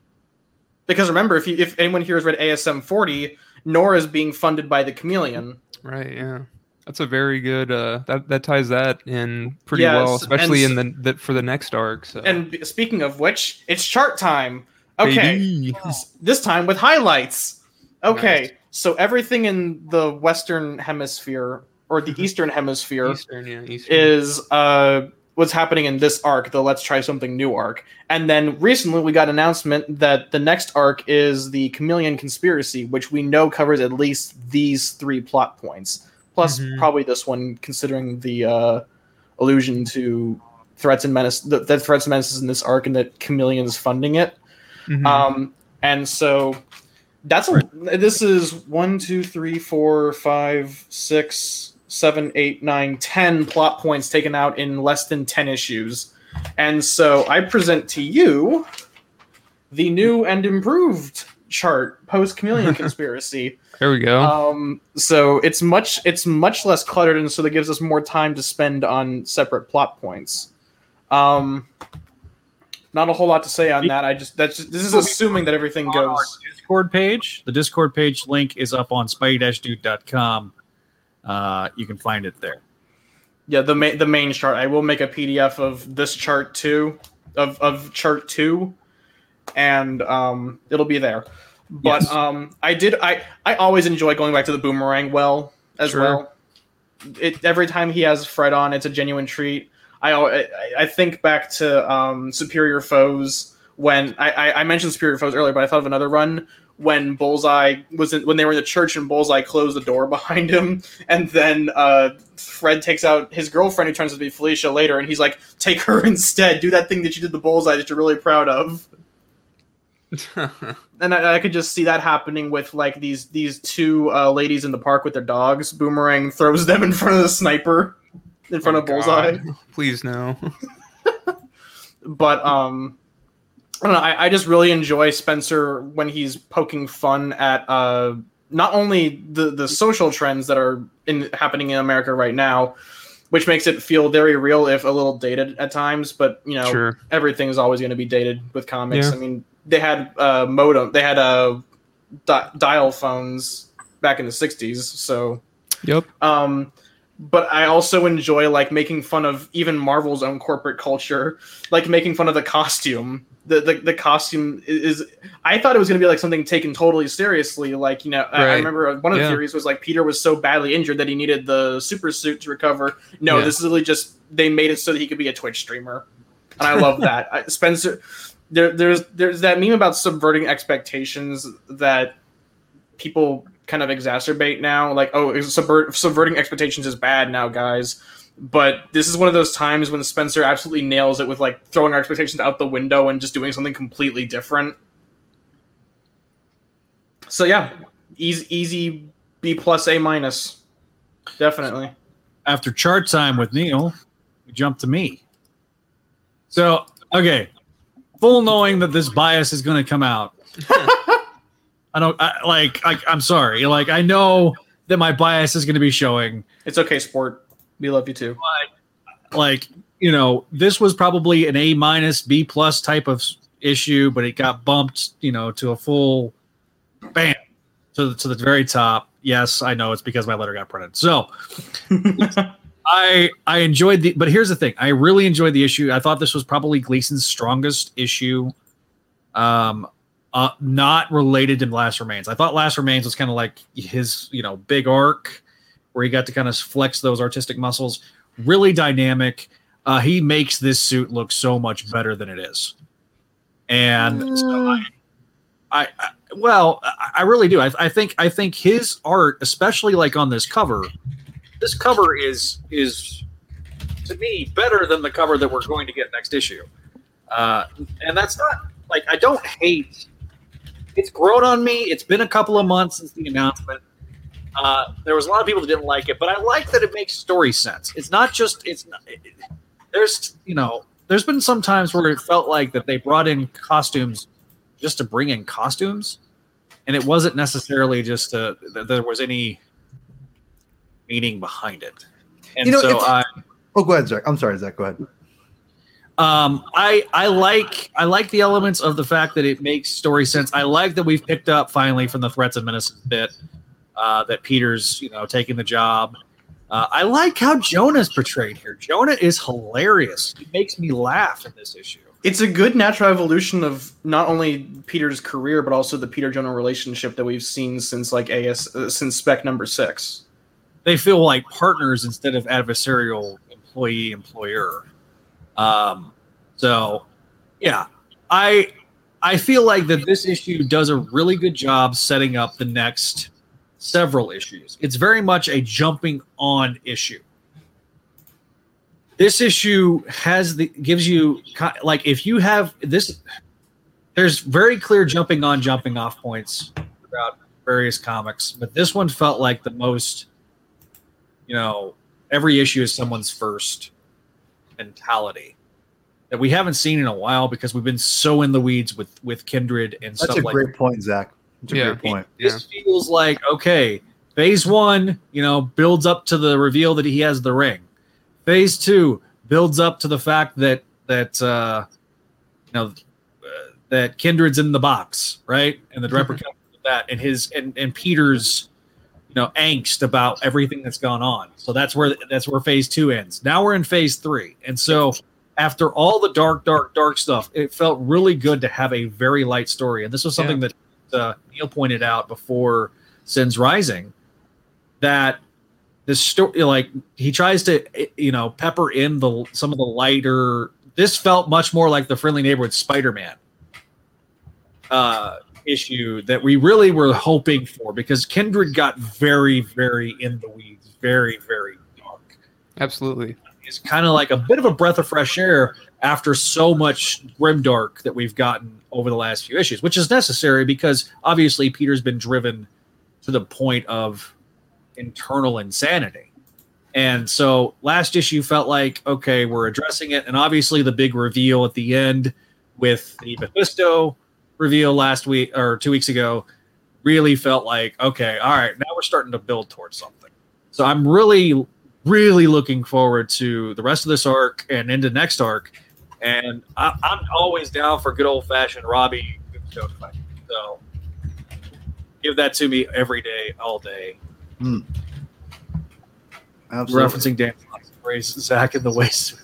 Because remember, if anyone here has read ASM 40, Nora is being funded by the Chameleon. Right, yeah. That's a very good... that ties that in pretty well, especially for the next arc. So. And speaking of which, it's chart time. Okay. Baby. This time with highlights. Okay, nice. So everything in the Western Hemisphere, or the Eastern Hemisphere, is... what's happening in this arc, the Let's Try Something New arc. And then recently we got an announcement that the next arc is the Chameleon Conspiracy, which we know covers at least these three plot points, plus probably this one, considering the allusion to Threats and Menace, that Threats and Menaces in this arc and that Chameleon is funding it. Mm-hmm. And so this is 1, 2, 3, 4, 5, 6, 7, 8, 9, 10 plot points taken out in less than 10 issues. And so I present to you the new and improved chart post-Chameleon Conspiracy. There we go. So it's much less cluttered, and so that gives us more time to spend on separate plot points. Not a whole lot to say on that. This is assuming that everything goes. Our Discord page. The Discord page link is up on SpideyDude.com. You can find it there. Yeah, the main chart. I will make a PDF of this chart too, of chart 2, and it'll be there. But yes. I always enjoy going back to the Boomerang well as well. It every time he has Fred on, it's a genuine treat. I think back to Superior Foes when I mentioned Superior Foes earlier, but I thought of another run. When Bullseye when they were in the church and Bullseye closed the door behind him, and then Fred takes out his girlfriend who turns out to be Felicia later, and he's like, "Take her instead. Do that thing that you did to Bullseye that you're really proud of." And I could just see that happening with like these two ladies in the park with their dogs. Boomerang throws them in front of the sniper, in front of Bullseye. God. Please no. But I don't know. I just really enjoy Spencer when he's poking fun at not only the social trends that are happening in America right now, which makes it feel very real, if a little dated at times. But you know, sure, everything's always going to be dated with comics. Yeah. I mean, they had modem, they had dial phones back in the '60s. So, yep. But I also enjoy like making fun of even Marvel's own corporate culture, like making fun of the costume. The costume is, I thought it was going to be like something taken totally seriously. Like, you know, right. I remember one of the theories was like Peter was so badly injured that he needed the super suit to recover. No, this is really just, they made it so that he could be a Twitch streamer. And I love that. Spencer, there's that meme about subverting expectations that people kind of exacerbate now, like, oh, subverting expectations is bad now, guys. But this is one of those times when Spencer absolutely nails it with like throwing our expectations out the window and just doing something completely different. So yeah, easy B+, A-, definitely. After chart time with Neil, we jump to me. So okay, full knowing that this bias is going to come out. I'm sorry. Like, I know that my bias is going to be showing. It's okay, sport. We love you too. But, like, you know, this was probably an A-, B+ type of issue, but it got bumped, you know, to a full bam to the very top. Yes, I know it's because my letter got printed. So I enjoyed but here's the thing. I really enjoyed the issue. I thought this was probably Gleason's strongest issue. Not related to Last Remains. I thought Last Remains was kind of like his, you know, big arc where he got to kind of flex those artistic muscles. Really dynamic. He makes this suit look so much better than it is. And so I really do. I think his art, especially like on this cover is to me better than the cover that we're going to get next issue. And that's not like, I don't hate. It's grown on me. It's been a couple of months since the announcement. There was a lot of people that didn't like it, but I like that it makes story sense. It's not just there's been some times where it felt like that they brought in costumes just to bring in costumes, and it wasn't necessarily just that there was any meaning behind it. And go ahead, Zach. I'm sorry, Zach. Go ahead. I like the elements of the fact that it makes story sense. I like that we've picked up finally from the Threats and Menaces bit that Peter's, you know, taking the job. I like how Jonah's portrayed here. Jonah is hilarious. He makes me laugh in this issue. It's a good natural evolution of not only Peter's career but also the Peter-Jonah relationship that we've seen since like since Spec number 6. They feel like partners instead of adversarial employee-employer. So yeah, I feel like that this issue does a really good job setting up the next several issues. It's very much a jumping on issue. This issue gives you like, if you have this, there's very clear jumping on, jumping off points throughout various comics, but this one felt like the most, you know, every issue is someone's first mentality that we haven't seen in a while because we've been so in the weeds with Kindred and stuff like that. That's a great point, Zach. That's a great point. This feels like, okay, phase 1, you know, builds up to the reveal that he has the ring. Phase 2 builds up to the fact that Kindred's in the box, right? And the repercussions of that and his and Peter's, you know, angst about everything that's gone on. So that's where phase 2 ends. Now we're in phase 3. And so after all the dark stuff, it felt really good to have a very light story. And this was something that Neil pointed out before Sin's Rising, that this story, like he tries to, you know, pepper in some of the lighter. This felt much more like the Friendly Neighborhood Spider-Man issue that we really were hoping for, because Kindred got very, very in the weeds, very, very dark. Absolutely. It's kind of like a bit of a breath of fresh air after so much grimdark that we've gotten over the last few issues, which is necessary because obviously Peter's been driven to the point of internal insanity. And so last issue felt like, okay, we're addressing it. And obviously the big reveal at the end with the Mephisto reveal last week or 2 weeks ago, really felt like, okay, all right, now we're starting to build towards something. So I'm really, really looking forward to the rest of this arc and into next arc. And I'm always down for good old-fashioned Robbie Jones fight. So give that to me every day, all day. Mm. Referencing Dan Fox's Zach in the waist.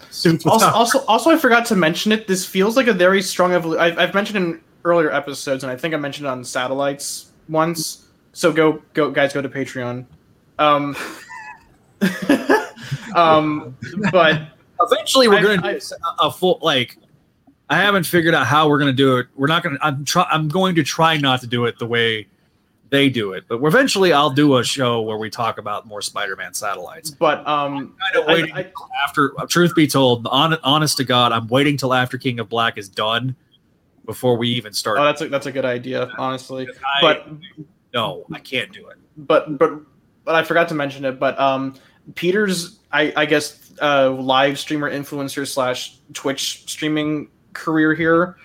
Also, I forgot to mention it. This feels like a very strong evolution. I've mentioned in earlier episodes, and I think I mentioned it on Satellites once. So go guys, to Patreon. But eventually we're going to do a full, like, I haven't figured out how we're going to do it. We're not going to, I'm going to try not to do it the way they do it, but eventually I'll do a show where we talk about more Spider-Man satellites. But I'm waiting after, truth be told, honest to God, I'm waiting till after King of Black is done before we even start. Oh, that's a good idea, honestly. I can't do it. But I forgot to mention it, but Peter's, I guess, live streamer influencer / Twitch streaming career here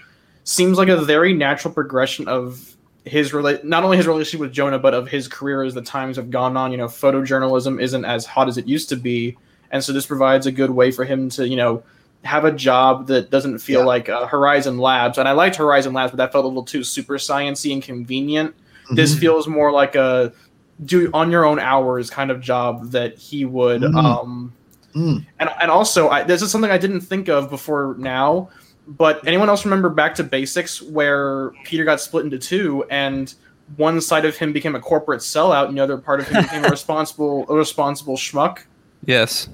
seems like a very natural progression of his not only his relationship with Jonah, but of his career as the times have gone on. You know, photojournalism isn't as hot as it used to be, and so this provides a good way for him to, you know, have a job that doesn't feel like Horizon Labs. And I liked Horizon Labs, but that felt a little too super science-y and convenient. Mm-hmm. This feels more like a do on your own hours kind of job that he would. Mm. And also, this is something I didn't think of before now, but anyone else remember Back to Basics, where Peter got split into two and one side of him became a corporate sellout and the other part of him became a responsible schmuck? Yes.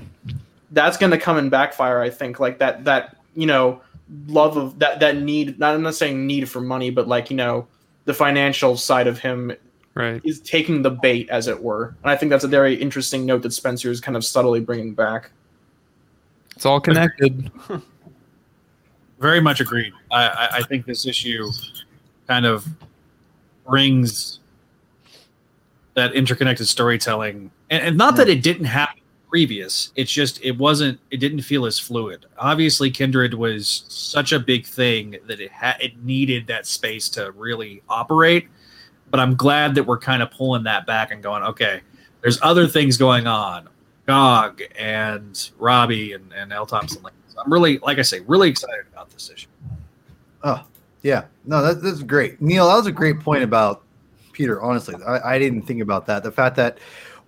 That's going to come and backfire, I think. Like that, you know, love of that need, I'm not saying need for money, but like, you know, the financial side of him. Right. Is taking the bait, as it were. And I think that's a very interesting note that Spencer is kind of subtly bringing back. It's all connected. Very much agreed. I think this issue kind of brings that interconnected storytelling. And not that it didn't happen previous. It's just it didn't feel as fluid. Obviously, Kindred was such a big thing that it needed that space to really operate. But I'm glad that we're kind of pulling that back and going, okay, there's other things going on. Gog and Robbie and L. Thompson. I'm really, like I say, really excited about this issue. Oh, yeah. No, that's great. Neil, that was a great point about Peter, honestly. I didn't think about that. The fact that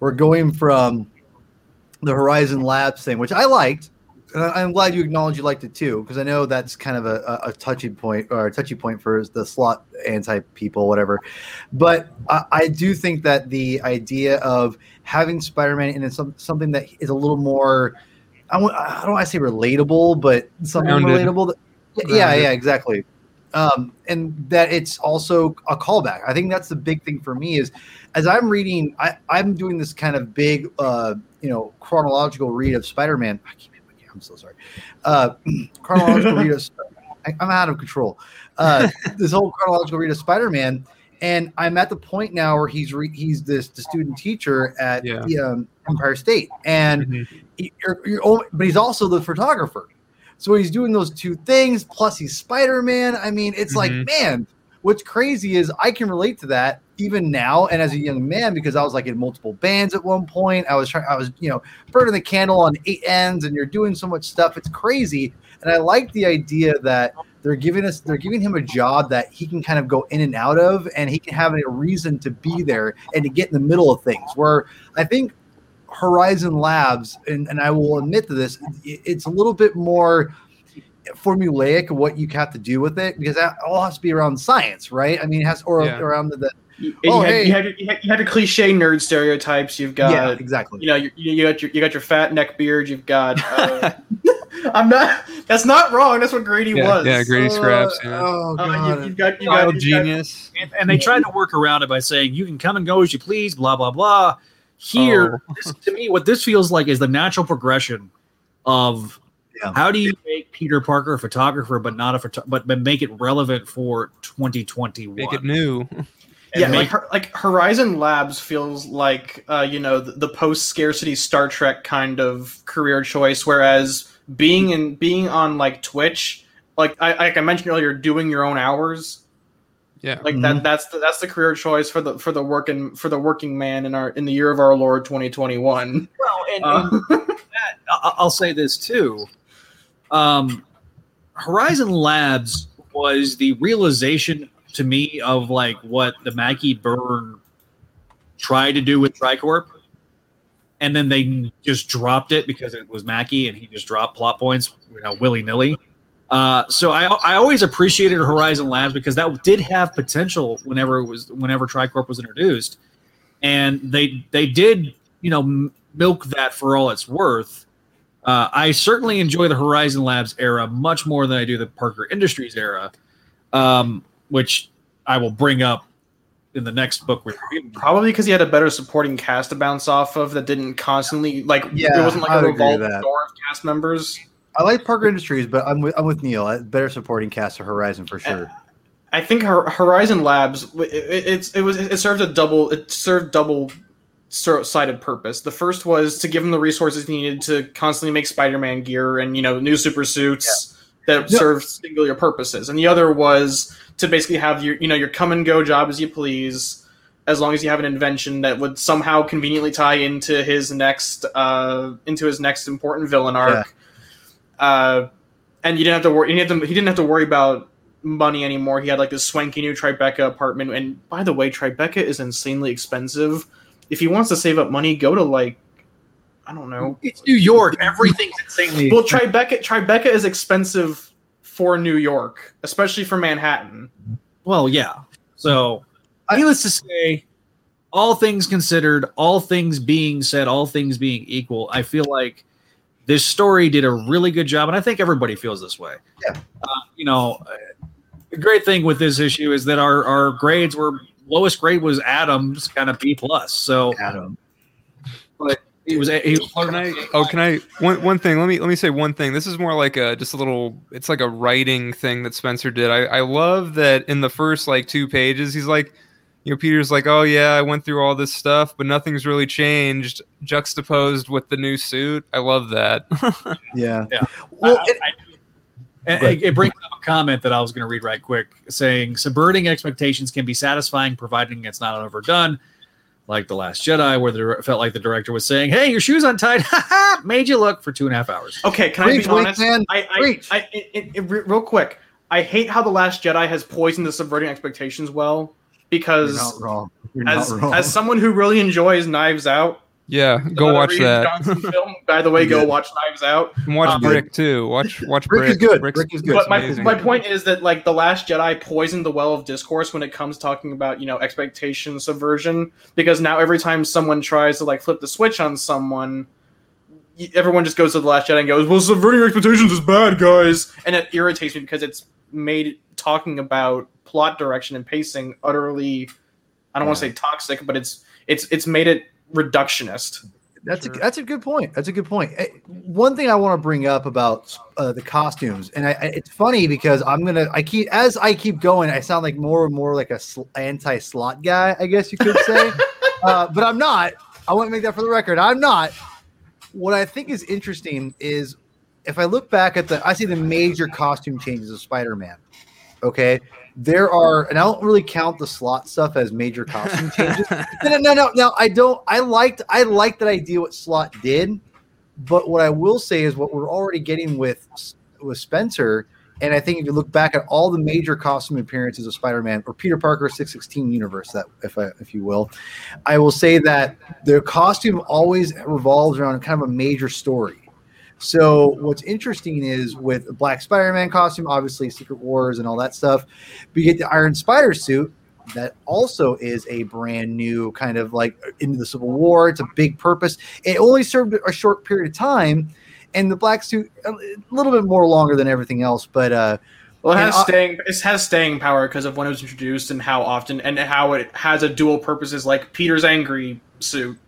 we're going from the Horizon Labs thing, which I liked. I'm glad you acknowledge you liked it too, because I know that's kind of a touchy point for the slot anti people, whatever. But I do think that the idea of having Spider-Man in something that is a little more, I don't want to say relatable, but something grounded. Relatable. Yeah, exactly. And that it's also a callback. I think that's the big thing for me is, as I'm reading, I'm doing this kind of big, chronological read of Spider-Man. I'm so sorry. Chronological read of Spider-Man. I'm out of control. This whole chronological read of Spider-Man, and I'm at the point now where he's the student teacher at the Empire State, and but he's also the photographer. So he's doing those two things, plus he's Spider-Man. I mean, it's like, man, what's crazy is I can relate to that even now, and as a young man, because I was like in multiple bands at one point. I was burning the candle on 8 ends, and you're doing so much stuff. It's crazy, and I like the idea that they're giving him a job that he can kind of go in and out of, and he can have a reason to be there and to get in the middle of things. Where I think Horizon Labs, and I will admit to this, it's a little bit more formulaic of what you have to do with it, because that all has to be around science, right? I mean, it has around the You had your cliche nerd stereotypes. You've got exactly. You know, you got your fat neck beard. You've got. I'm not. That's not wrong. That's what Grady was. Yeah, Grady Scraps. Yeah. Oh God. You've got genius. And they tried to work around it by saying you can come and go as you please. Blah blah blah. Here, to me, what this feels like is the natural progression of how do you make Peter Parker a photographer, but not but make it relevant for 2021. Make it new. Yeah, like Horizon Labs feels like, the post-scarcity Star Trek kind of career choice, whereas being on like Twitch like I mentioned earlier, doing your own hours. Yeah, like that's the career choice for the working man in the year of our Lord 2021. Well, and that, I'll say this too. Horizon Labs was the realization to me of like what the Mackie Byrne tried to do with TriCorp, and then they just dropped it because it was Mackie, and he just dropped plot points, you know, willy nilly. So I always appreciated Horizon Labs because that did have potential whenever TriCorp was introduced, and they did, you know, milk that for all it's worth. I certainly enjoy the Horizon Labs era much more than I do the Parker Industries era, which I will bring up in the next book. Probably because he had a better supporting cast to bounce off of that didn't constantly there wasn't like a revolving door of cast members. I like Parker Industries, but I'm with Neil. Better supporting cast for Horizon for sure. I think Horizon Labs it served a double sided purpose. The first was to give him the resources he needed to constantly make Spider-Man gear and, you know, new super suits that served singular purposes. And the other was to basically have your come and go job as you please, as long as you have an invention that would somehow conveniently tie into his next important villain arc. Yeah. And you didn't have to worry. He didn't have to worry about money anymore. He had like this swanky new Tribeca apartment. And by the way, Tribeca is insanely expensive. If he wants to save up money, go to it's New York. Everything's insanely. Well, Tribeca is expensive for New York, especially for Manhattan. Well, yeah. So, needless to say, all things considered, all things being said, all things being equal, I feel like this story did a really good job, and I think everybody feels this way. Yeah. The great thing with this issue is that our grades were lowest grade was Adam's, kind of B plus. So Adam, but he was. Can I one thing? Let me say one thing. This is more like it's like a writing thing that Spencer did. I love that in the first like two pages, he's like, you know, Peter's like, oh yeah, I went through all this stuff, but nothing's really changed, juxtaposed with the new suit. I love that. Yeah. Well, it brings up a comment that I was going to read right quick, saying, subverting expectations can be satisfying, providing it's not overdone, like The Last Jedi, where it felt like the director was saying, hey, your shoe's untied, made you look for 2.5 hours. Okay, can Preach, I be honest? Man. Real quick, I hate how The Last Jedi has poisoned the subverting expectations well. Because as someone who really enjoys Knives Out, go watch that. Film, by the way, go watch Knives Out. And watch Brick too. Watch Brick. Is good. Brick is good. But my point is that like The Last Jedi poisoned the well of discourse when it comes talking about, you know, expectation subversion. Because now every time someone tries to like flip the switch on someone, everyone just goes to The Last Jedi and goes, "Well, subverting expectations is bad, guys," and it irritates me because it's made talking about plot direction and pacing utterly, I don't want to say toxic, but it's made it reductionist. That's a good point. That's a good point. One thing I want to bring up about the costumes, and it's funny because I keep going, I sound like more and more like a anti-slot guy, I guess you could say, but I'm not. I want to make that for the record. I'm not. What I think is interesting is if I look back I see the major costume changes of Spider-Man. Okay. There are, and I don't really count the slot stuff as major costume changes. No, I don't. I liked that idea what slot did, but what I will say is what we're already getting with Spencer, and I think if you look back at all the major costume appearances of Spider-Man or Peter Parker 616 universe, that if you will, I will say that their costume always revolves around kind of a major story. So what's interesting is with the Black Spider-Man costume, obviously Secret Wars and all that stuff, we get the Iron Spider suit that also is a brand new kind of like into the Civil War. It's a big purpose. It only served a short period of time, and the black suit a little bit more longer than everything else. But it has staying power because of when it was introduced and how often and how it has a dual purposes like Peter's angry suit.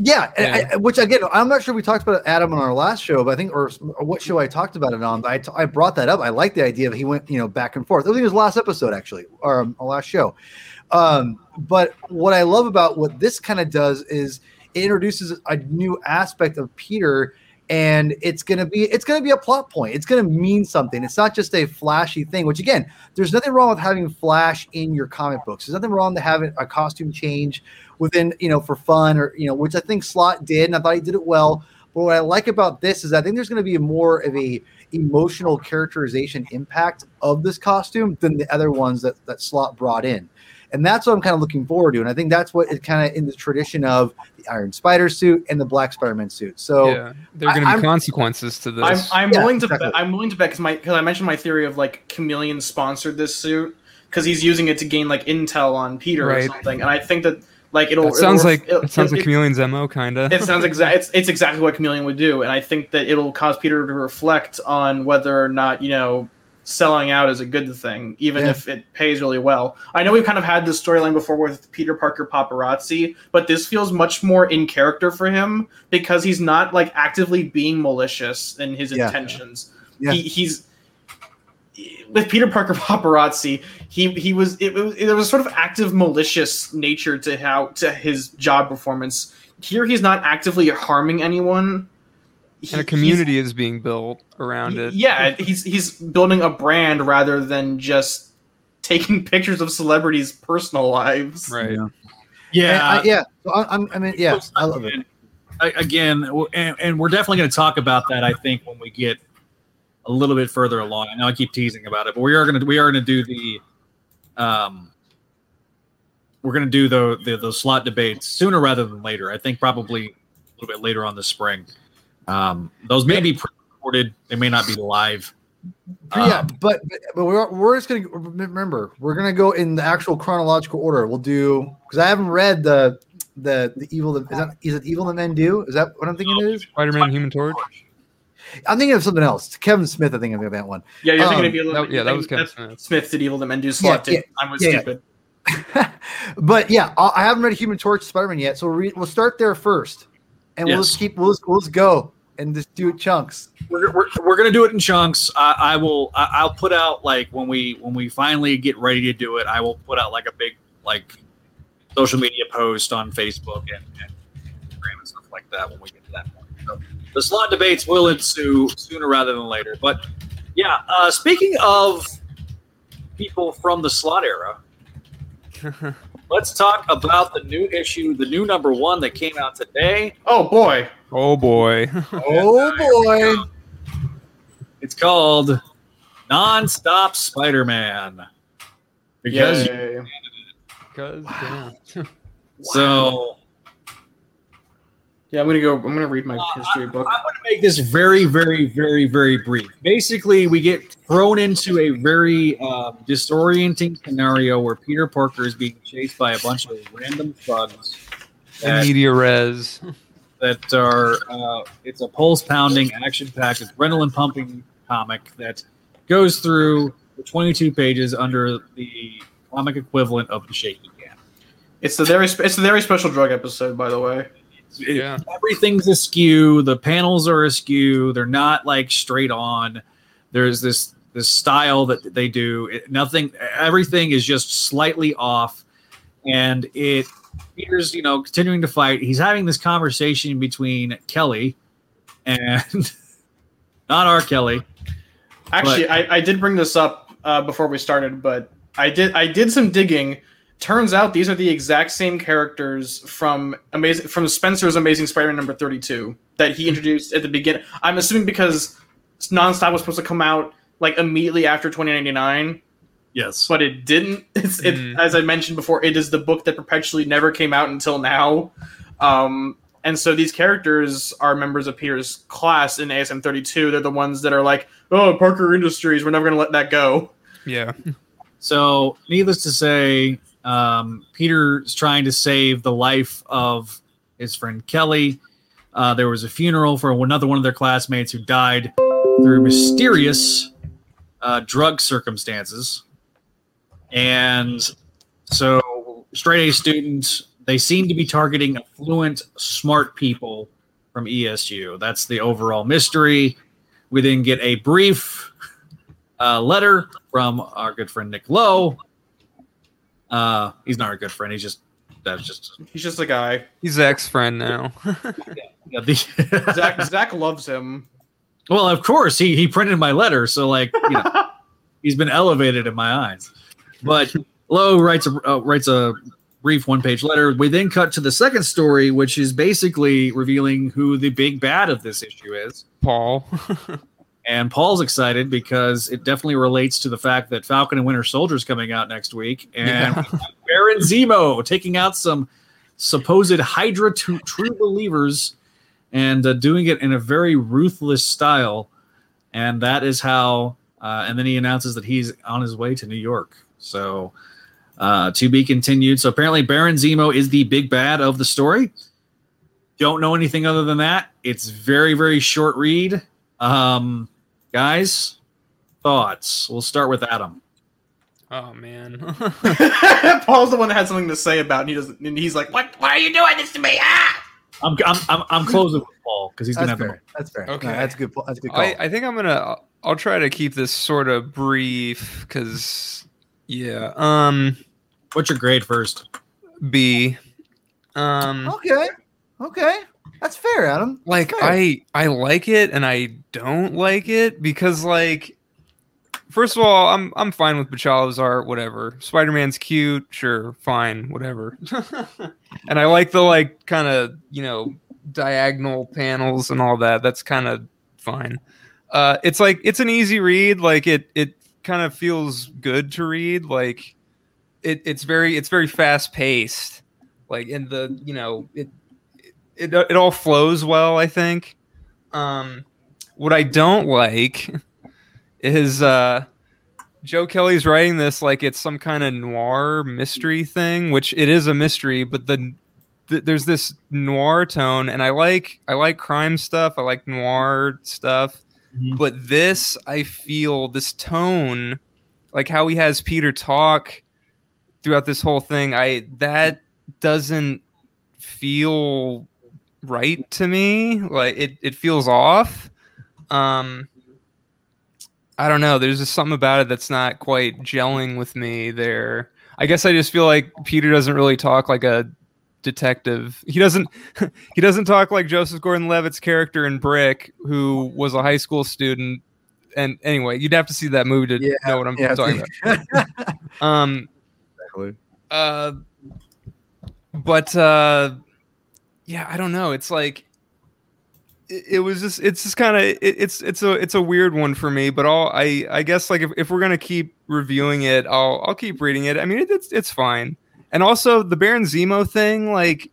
Yeah, and which again, I'm not sure we talked about Adam on our last show, but I think, or what show I talked about it on, but I brought that up. I like the idea that he went, you know, back and forth. I think it was last episode, actually, or our last show. But what I love about what this kind of does is it introduces a new aspect of Peter And it's gonna be a plot point. It's gonna mean something. It's not just a flashy thing. Which again, there's nothing wrong with having flash in your comic books. There's nothing wrong with having a costume change within, for fun, or which I think Slott did, and I thought he did it well. But what I like about this is I think there's gonna be more of a emotional characterization impact of this costume than the other ones that Slott brought in. And that's what I'm kind of looking forward to. And I think that's what is kind of in the tradition of the Iron Spider suit and the Black Spider-Man suit. So yeah, there are going to be consequences to this. I'm willing to bet because I mentioned my theory of like Chameleon sponsored this suit because he's using it to gain like intel on Peter or something. And I think that like it sounds like Chameleon's MO kind of. It sounds it's exactly what Chameleon would do. And I think that it'll cause Peter to reflect on whether or not selling out is a good thing, even if it pays really well. I know we've kind of had this storyline before with Peter Parker paparazzi, but this feels much more in character for him because he's not like actively being malicious in his intentions. Yeah. He's with Peter Parker paparazzi. There was sort of active malicious nature to his job performance. Here, he's not actively harming anyone. And a community is being built around it. Yeah, he's building a brand rather than just taking pictures of celebrities' personal lives. Right. Yeah. I mean, I love it. Again, we're definitely going to talk about that, I think, when we get a little bit further along. I know I keep teasing about it, but we are going to do the we're going to do the slot debates sooner rather than later. I think probably a little bit later on this spring. Those may be pre-recorded. They may not be live. But we're just going to remember. We're going to go in the actual chronological order. We'll do because I haven't read the evil. Is it Evil That Men Do? Is that what I'm thinking? It is Spider-Man, Human Torch. I'm thinking of something else. Kevin Smith, I think I'm thinking of that one. Yeah, you're thinking of Evil. That was Kevin Smith did Evil That Men Do. I was stupid. But yeah, I haven't read Human Torch Spider-Man yet, so we'll start there first, and we'll just go. And just do it chunks. We're gonna do it in chunks. I'll put out like when we finally get ready to do it. I will put out like a big like social media post on Facebook and Instagram and stuff like that when we get to that point. So the slot debates will ensue sooner rather than later. But yeah, speaking of people from the slot era, let's talk about the new issue, the new number one that came out today. Oh boy. It's called Nonstop Spider-Man. Because So yeah, I'm gonna read my history book. I'm gonna make this very, very, very, very brief. Basically, we get thrown into a very disorienting scenario where Peter Parker is being chased by a bunch of random thugs. And media res. That are it's a pulse-pounding, action-packed, adrenaline-pumping comic that goes through the 22 pages under the comic equivalent of the shaky cam. It's the very special drug episode, by the way. Everything's askew. The panels are askew. They're not like straight on. There's this style that they do. Everything is just slightly off, and it. Peter's, continuing to fight. He's having this conversation between Kelly and not R. Kelly. Actually, I did bring this up before we started, but I did some digging. Turns out these are the exact same characters from Spencer's Amazing Spider-Man number 32 that he introduced at the beginning. I'm assuming because Nonstop was supposed to come out like immediately after 2099. Yes, but it didn't. As I mentioned before, it is the book that perpetually never came out until now, and so these characters are members of Peter's class in ASM 32. They're the ones that are like, "Oh, Parker Industries, we're never going to let that go." Yeah. So, needless to say, Peter's trying to save the life of his friend Kelly. There was a funeral for another one of their classmates who died through mysterious drug circumstances. And so straight A students, they seem to be targeting affluent, smart people from ESU. That's the overall mystery. We then get a brief letter from our good friend Nick Lowe. He's not our good friend. He's just That's just he's just a guy. He's Zach's friend now. Zach loves him. Well, of course he printed my letter, so like you know, he's been elevated in my eyes. But Lowe writes a brief one-page letter. We then cut to the second story, which is basically revealing who the big bad of this issue is. Paul. And Paul's excited because it definitely relates to the fact that Falcon and Winter Soldier's coming out next week. And Baron Zemo taking out some supposed Hydra true believers and doing it in a very ruthless style. And that is how... and then he announces that he's on his way to New York. So to be continued. So apparently Baron Zemo is the big bad of the story. Don't know anything other than that. It's very, very short read. Guys, thoughts. We'll start with Adam. Oh man, Paul's the one that had something to say about, and he doesn't. And he's like, "What? Why are you doing this to me?" Ah! I'm closing with Paul because he's gonna have more. That's fair. Okay, no, that's a good. That's a good call. I think I'm gonna. I'll try to keep this sort of brief because, yeah. What's your grade first? B. Okay. Okay. That's fair, Adam. Like fair. I like it and I don't like it because like first of all, I'm fine with Bachalov's art, whatever. Spider-Man's cute, sure, fine, whatever. And I like the like kind of, you know, diagonal panels and all that. That's kind of fine. It's like it's an easy read, like it kind of feels good to read, like it's very fast paced. Like in the, you know, it all flows well, I think. What I don't like is Joe Kelly's writing this like it's some kind of noir mystery thing, which it is a mystery, but there's this noir tone, and I like crime stuff, I like noir stuff, mm-hmm. But this, I feel this tone, like how he has Peter talk throughout this whole thing, that doesn't feel right to me, like it feels off. I don't know, there's just something about it that's not quite gelling with me there. I guess I just feel like Peter doesn't really talk like a detective. He doesn't talk like Joseph Gordon-Levitt's character in Brick, who was a high school student. And anyway, you'd have to see that movie to know what I'm talking about. Exactly. Yeah, I don't know. It's like it's a weird one for me. But I guess like if we're gonna keep reviewing it, I'll keep reading it. I mean, it's fine. And also the Baron Zemo thing, like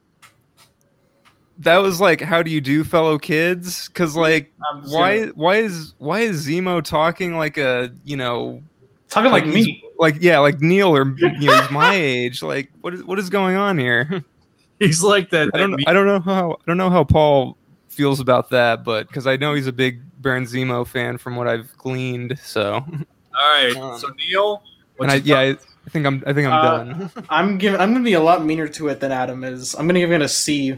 that was like, how do you do, fellow kids? Because like why is Zemo talking like a, you know, talking like me, like yeah, like Neil or you know, he's my age. Like what is going on here? He's like that. I don't know how Paul feels about that, but because I know he's a big Baron Zemo fan from what I've gleaned. So, all right. So Neil, I think I'm done. I'm gonna be a lot meaner to it than Adam is. I'm gonna give it a C-,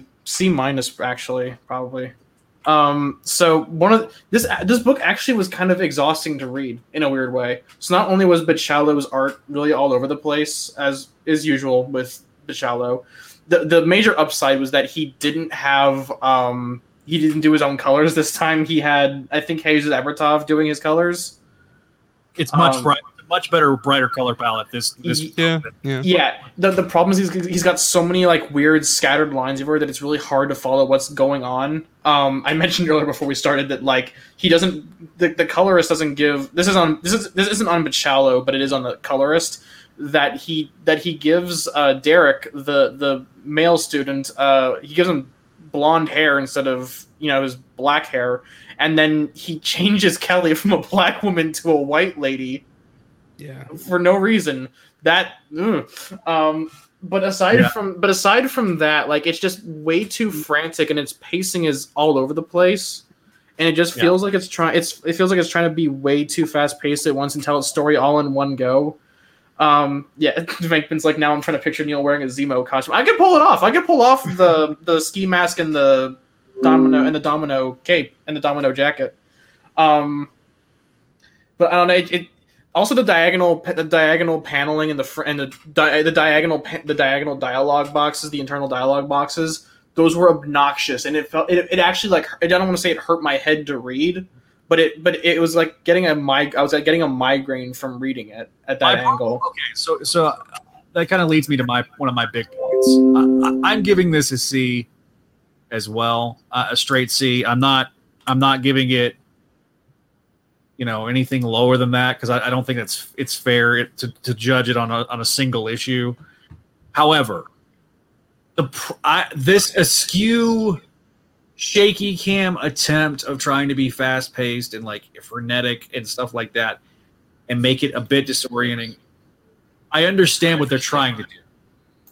actually, probably. So one of this book actually was kind of exhausting to read in a weird way. So not only was Bachalov's art really all over the place, as is usual with Bachalov. The major upside was that he didn't have he didn't do his own colors this time. He had, I think, Jesus Ebertov doing his colors. It's much better, brighter color palette. This. The problem is he's got so many like weird scattered lines everywhere that it's really hard to follow what's going on. I mentioned earlier before we started that like he doesn't the colorist doesn't give this isn't on Bachalov, but it is on the colorist. That he gives Derek, the male student, he gives him blonde hair instead of, you know, his black hair, and then he changes Kelly from a black woman to a white lady. Yeah, for no reason. But aside from that, like it's just way too frantic, and its pacing is all over the place. And it just feels like it's trying to be way too fast paced at once and tell its story all in one go. Vinkman's like, now I'm trying to picture Neil wearing a Zemo costume. I can pull it off. I can pull off the ski mask and the domino cape and the domino jacket. But I don't know. It Also, the diagonal paneling and the diagonal dialogue boxes, the internal dialogue boxes, those were obnoxious, and it actually I don't want to say it hurt my head to read, but it was like I was getting a migraine from reading it at that angle. Okay, so that kind of leads me to one of my big points. I'm giving this a C as well, a straight C. I'm not giving it, anything lower than that, because I don't think it's fair to judge it on a single issue. However, this askew, shaky cam attempt of trying to be fast paced and like frenetic and stuff like that, and make it a bit disorienting. I understand what they're trying to do,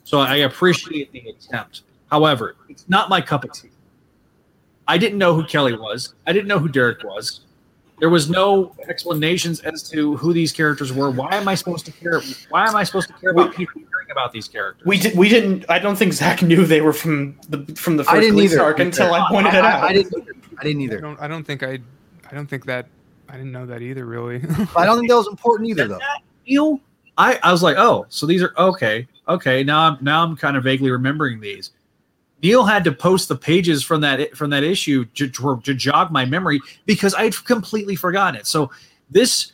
so I appreciate the attempt. However, it's not my cup of tea. I didn't know who Kelly was. I didn't know who Derek was. There was no explanations as to who these characters were. Why am I supposed to care? Why am I supposed to care about people hearing about these characters? We didn't. I don't think Zach knew they were from the first police arc until I pointed it out. I didn't either. I don't think that. I didn't know that either. Really. I don't think that was important either, though. Neil, I was like, oh, so these are okay. Okay, now I'm kind of vaguely remembering these. Neil had to post the pages from that issue to jog my memory because I'd completely forgotten it. So this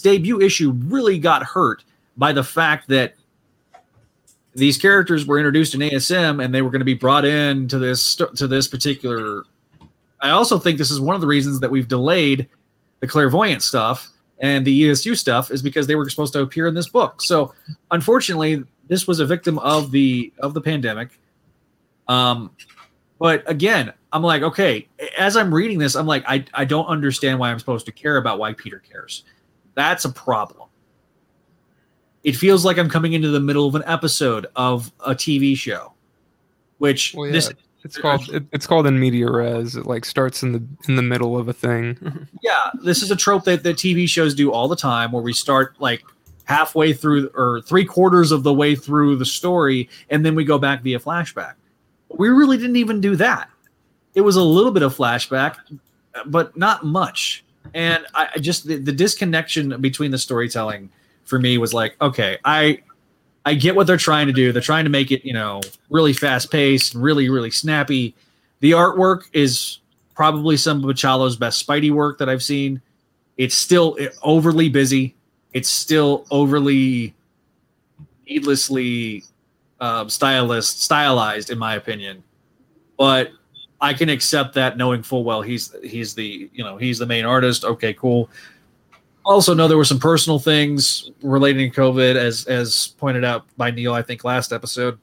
debut issue really got hurt by the fact that these characters were introduced in ASM and they were going to be brought in to this particular. I also think this is one of the reasons that we've delayed the clairvoyant stuff and the ESU stuff, is because they were supposed to appear in this book. So unfortunately, this was a victim of the pandemic. But again, I'm like, okay, as I'm reading this, I'm like, I don't understand why I'm supposed to care about why Peter cares. That's a problem. It feels like I'm coming into the middle of an episode of a TV show, which it's called in media res. It like starts in the middle of a thing. Yeah. This is a trope that the TV shows do all the time, where we start like halfway through or three quarters of the way through the story, and then we go back via flashback. We really didn't even do that. It was a little bit of flashback, but not much. And I just the disconnection between the storytelling for me was like, okay, I get what they're trying to do. They're trying to make it, really fast paced, really, really snappy. The artwork is probably some of Bachalo's best Spidey work that I've seen. It's still overly busy. It's still overly needlessly stylized, in my opinion, but I can accept that knowing full well he's the main artist. Okay, cool. Also, know there were some personal things relating to COVID, as pointed out by Neil, I think last episode.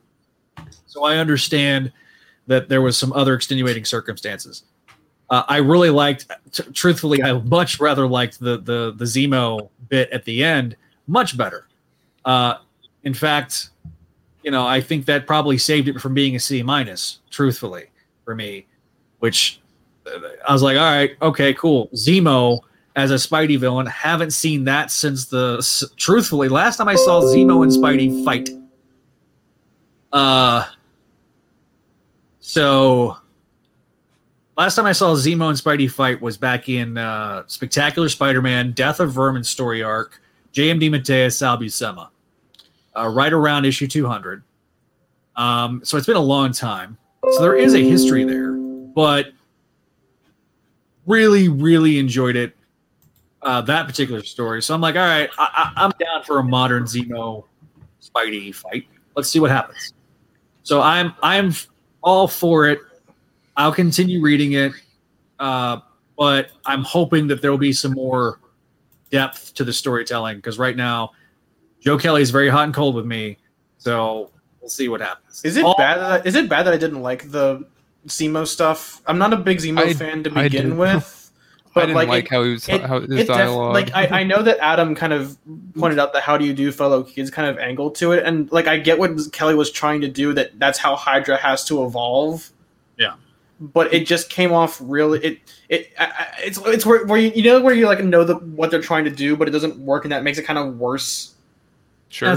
So I understand that there was some other extenuating circumstances. I really liked, truthfully, I much rather liked the Zemo bit at the end much better. In fact, I think that probably saved it from being a C-, truthfully, for me, which I was like, all right, okay, cool. Zemo as a Spidey villain, haven't seen that since truthfully, last time I saw Zemo and Spidey fight. So last time I saw Zemo and Spidey fight was back in Spectacular Spider-Man, Death of Vermin story arc, J.M. DeMatteis, Sal Buscema. Right around issue 200. So it's been a long time. So there is a history there, but really, really enjoyed it, that particular story. So I'm like, all right, I'm down for a modern Zemo Spidey fight. Let's see what happens. So I'm all for it. I'll continue reading it, but I'm hoping that there will be some more depth to the storytelling, because right now Joe Kelly is very hot and cold with me, so we'll see what happens. Is it bad that I didn't like the Zemo stuff? I'm not a big Zemo fan to begin with, but I didn't like how he was his dialogue. I know that Adam kind of pointed out the "How do you do, fellow kids" kind of angle to it, and I get what Kelly was trying to do. That's how Hydra has to evolve. Yeah. But it just came off really. It's where you like know what they're trying to do, but it doesn't work, and that makes it kind of worse. Sure.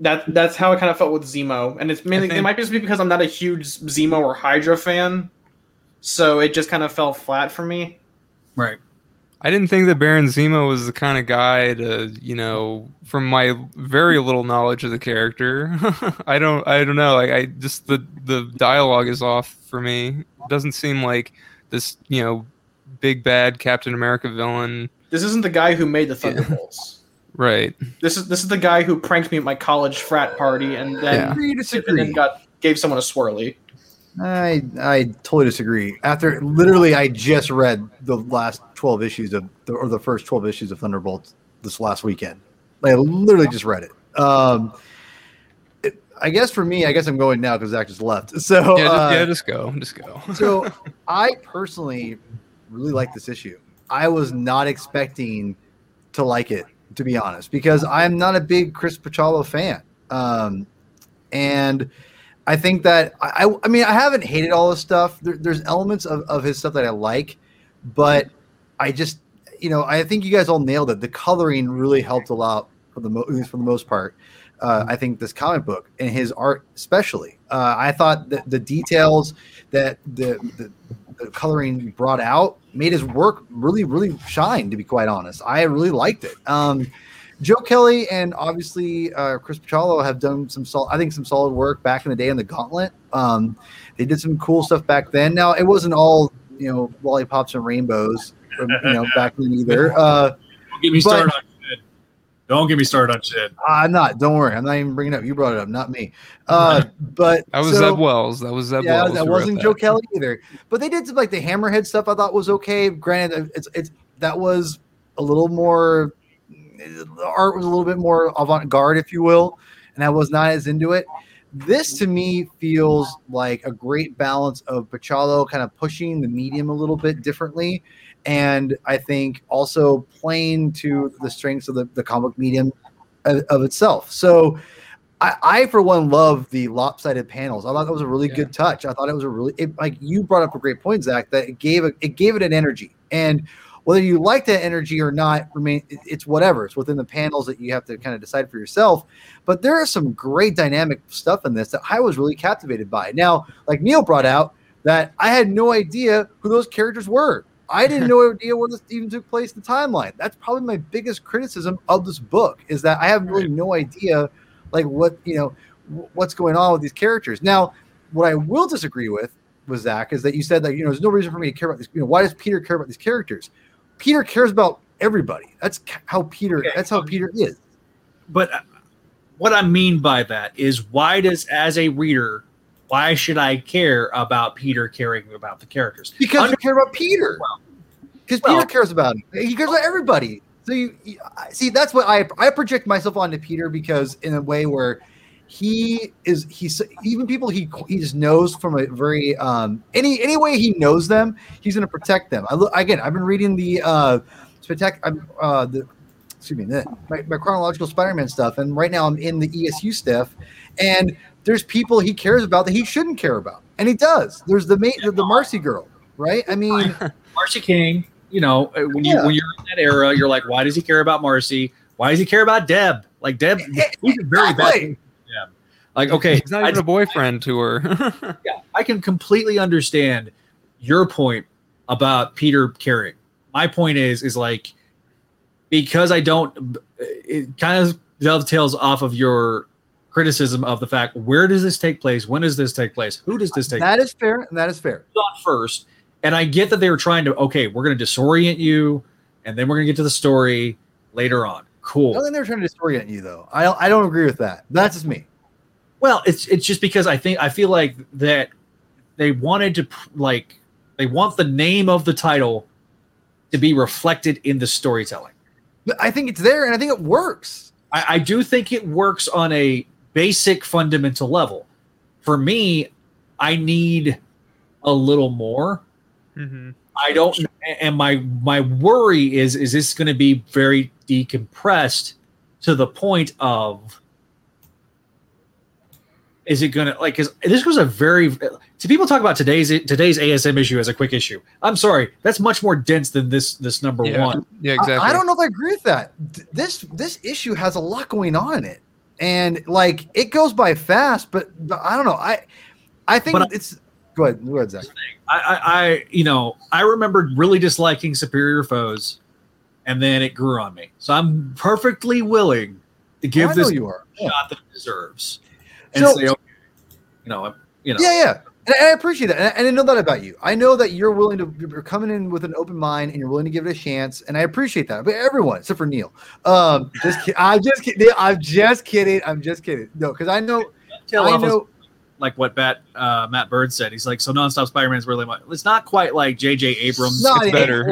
That's how I kind of felt with Zemo, and it's mainly it might just be because I'm not a huge Zemo or Hydra fan, so it just kind of fell flat for me. Right. I didn't think that Baron Zemo was the kind of guy to, you know, from my very little knowledge of the character. I don't know. Like, I just, the dialogue is off for me. It doesn't seem like this, you know, big bad Captain America villain. This isn't the guy who made the Thunderbolts. Right. This is the guy who pranked me at my college frat party and then, gave someone a swirly. I totally disagree. After literally, I just read the last 12 issues of, or the first 12 issues of Thunderbolts this last weekend. I literally just read it. I guess for me, I'm going now because Zach just left. So just go. So I personally really like this issue. I was not expecting to like it, to be honest, because I'm not a big Chris Pachalo fan, and I think that I mean, I haven't hated all this stuff. There's elements of his stuff that I like, but I just, you know, I think you guys all nailed it. The coloring really helped a lot for the most part. I think this comic book and his art especially. I thought that the details that the coloring brought out made his work really, really shine, to be quite honest. I really liked it. Joe Kelly and obviously Chris Pachalo have done some solid work back in the day in the Gauntlet. They did some cool stuff back then. Now, it wasn't all, you know, lollipops and rainbows, back then either. Don't get me started on shit. I'm not. Don't worry. I'm not even bringing it up. You brought it up, not me. But that was Zeb Wells. Yeah, that wasn't Joe Kelly either. But they did some, like, the Hammerhead stuff I thought was okay. Granted, it's that was a little more. The art was a little bit more avant-garde, if you will, and I was not as into it. This, to me, feels like a great balance of Pachalo kind of pushing the medium a little bit differently, and I think also playing to the strengths of the comic medium of itself. So I for one, love the lopsided panels. I thought that was a really good touch. I thought it was like you brought up a great point, Zach, that it gave it an energy. And whether you like that energy or not, it's whatever. It's within the panels that you have to kind of decide for yourself. But there is some great dynamic stuff in this that I was really captivated by. Now, like Neil brought out, that I had no idea who those characters were. I didn't no idea where this even took place in the timeline. That's probably my biggest criticism of this book, is that I have really no idea, like, what, you know, what's going on with these characters. Now, what I will disagree with Zach is that you said that, you know, there's no reason for me to care about this. You know, why does Peter care about these characters? Peter cares about everybody. That's how Peter is. But what I mean by that is, why should I care about Peter caring about the characters? Because you care about Peter. Because Peter cares about him. He cares about everybody. So you see, that's what I project myself onto Peter, because in a way where he's even people he just knows from a very any way he knows them, he's going to protect them. I've been reading my chronological Spider-Man stuff, and right now I'm in the ESU stuff, and there's people he cares about that he shouldn't care about, and he does. There's the Marcy girl, right? I mean, Marcy King. You know, when you're in that era, you're like, why does he care about Marcy? Why does he care about Deb? Like Deb, who's a very bad. Like, okay, he's not even a boyfriend to her. Yeah, I can completely understand your point about Peter caring. My point is like, because it kind of dovetails off of your criticism of the fact, where does this take place? When does this take place? Who does this take place? That is fair. Not first. And I get that they were trying to, we're going to disorient you, and then we're going to get to the story later on. Cool. I don't think they were trying to disorient you, though. I don't agree with that. That's just me. Well, it's just because I feel like that they wanted to they want the name of the title to be reflected in the storytelling. I think it's there, and I think it works. I do think it works on a basic fundamental level. For me, I need a little more. Mm-hmm. I don't, and my worry is this going to be very decompressed to the point of. Is it going to, like, because this was people talk about today's ASM issue as a quick issue. I'm sorry, that's much more dense than this number one. Yeah, exactly. I don't know if I agree with that. This issue has a lot going on in it, and like it goes by fast. But I don't know. I think it's go ahead, Zach. I remember really disliking Superior Foes and then it grew on me. So I'm perfectly willing to give this a shot that it deserves, and so, say, okay, you know, yeah. And I appreciate that, and I know that about you. I know that you're willing to, you're coming in with an open mind, and you're willing to give it a chance. And I appreciate that. But everyone, except for Neil, I'm just kidding. I'm just kidding. No, because I know, like what Matt Bird said. He's like, so Nonstop Spider-Man is really much. It's not quite like J.J. Abrams. It's better.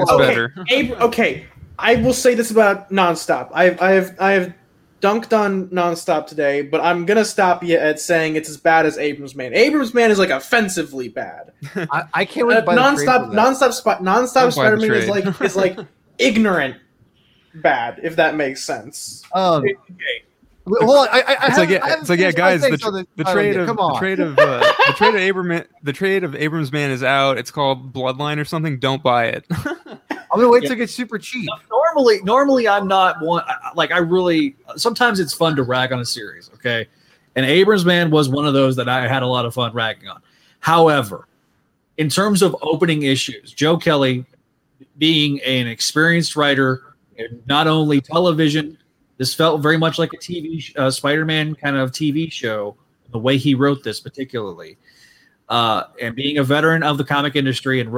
I will say this about Nonstop. I have dunked on Nonstop today, but I'm gonna stop you at saying it's as bad as Abrams Man. Abrams Man is like offensively bad. I can't wait. Nonstop Spider-Man is like ignorant bad, if that makes sense. Well, guys, the trade of Abrams Man is out. It's called Bloodline or something. Don't buy it. I'm gonna wait till it gets super cheap. Normally I'm not one. Sometimes it's fun to rag on a series, okay? And Abrams Man was one of those that I had a lot of fun ragging on. However, in terms of opening issues, Joe Kelly, being an experienced writer in not only television, this felt very much like a TV Spider-Man kind of TV show. The way he wrote this, particularly, and being a veteran of the comic industry and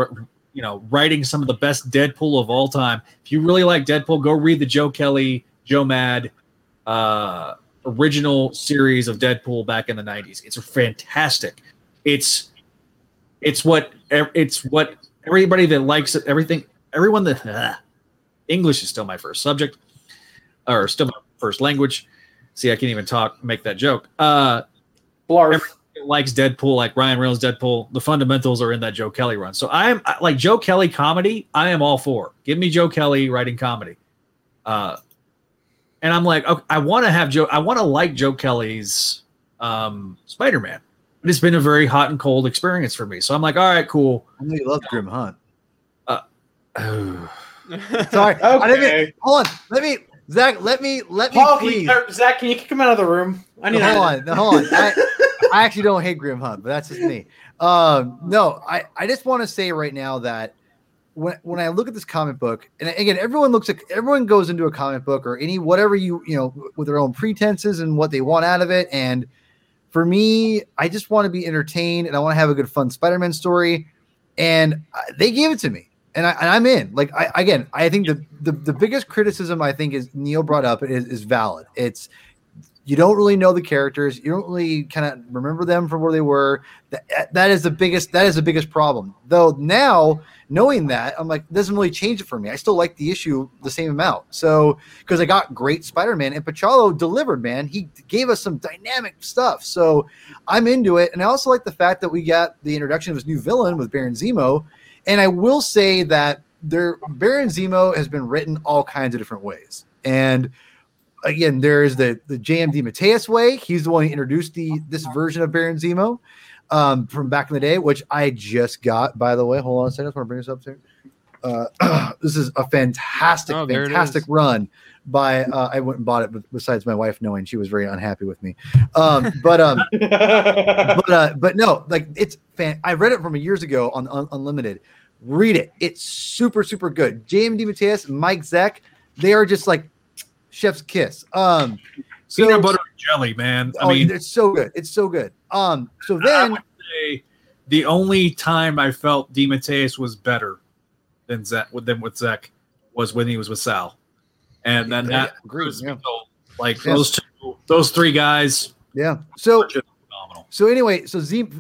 writing some of the best Deadpool of all time. If you really like Deadpool, go read the Joe Kelly, Joe Mad original series of Deadpool back in the 90s. It's fantastic. It's what everybody that likes it, everyone that English is still my first subject, or still my first language. See, I can't even make that joke. Blarf. Likes Deadpool, like Ryan Reynolds Deadpool. The fundamentals are in that Joe Kelly run. So I like Joe Kelly comedy. I am all for. Give me Joe Kelly writing comedy, and I'm like, okay, I want to like Joe Kelly's Spider-Man. But it's been a very hot and cold experience for me. So I'm like, all right, cool. I know you love Grim Hunt. Sorry, okay. Hold on. Let me, Zach. Paul, please. Zach, can you kick him out of the room? I need. Hold on. I actually don't hate Grim Hunt, but that's just me. I just want to say right now that when I look at this comic book, and again, everyone goes into a comic book or any whatever with their own pretenses and what they want out of it. And for me, I just want to be entertained and I want to have a good, fun Spider-Man story. And they gave it to me, and I'm in. Like I think the biggest criticism I think is Neil brought up is valid. It's you don't really know the characters. You don't really kind of remember them from where they were. That is the biggest problem. Though now, knowing that, I'm like, it doesn't really change it for me. I still like the issue the same amount. So, because I got great Spider-Man, and Pachalo delivered, man. He gave us some dynamic stuff. So, I'm into it. And I also like the fact that we got the introduction of his new villain with Baron Zemo. And I will say that Baron Zemo has been written all kinds of different ways. And again, there is the J.M. DeMatteis way. He's the one who introduced this version of Baron Zemo from back in the day, which I just got, by the way. Hold on a second. I just want to bring this up soon. This is a fantastic run by I went and bought it, but besides my wife knowing, she was very unhappy with me. But no, like I read it from years ago on Unlimited. Read it. It's super, super good. J.M. DeMatteis, Mike Zeck, they are just like chef's kiss. Peanut butter and jelly, man. I mean, it's so good. It's so good. So then I would say the only time I felt DeMatteis was better than Zach was when he was with Sal. And then those three guys. Yeah. So phenomenal. So anyway,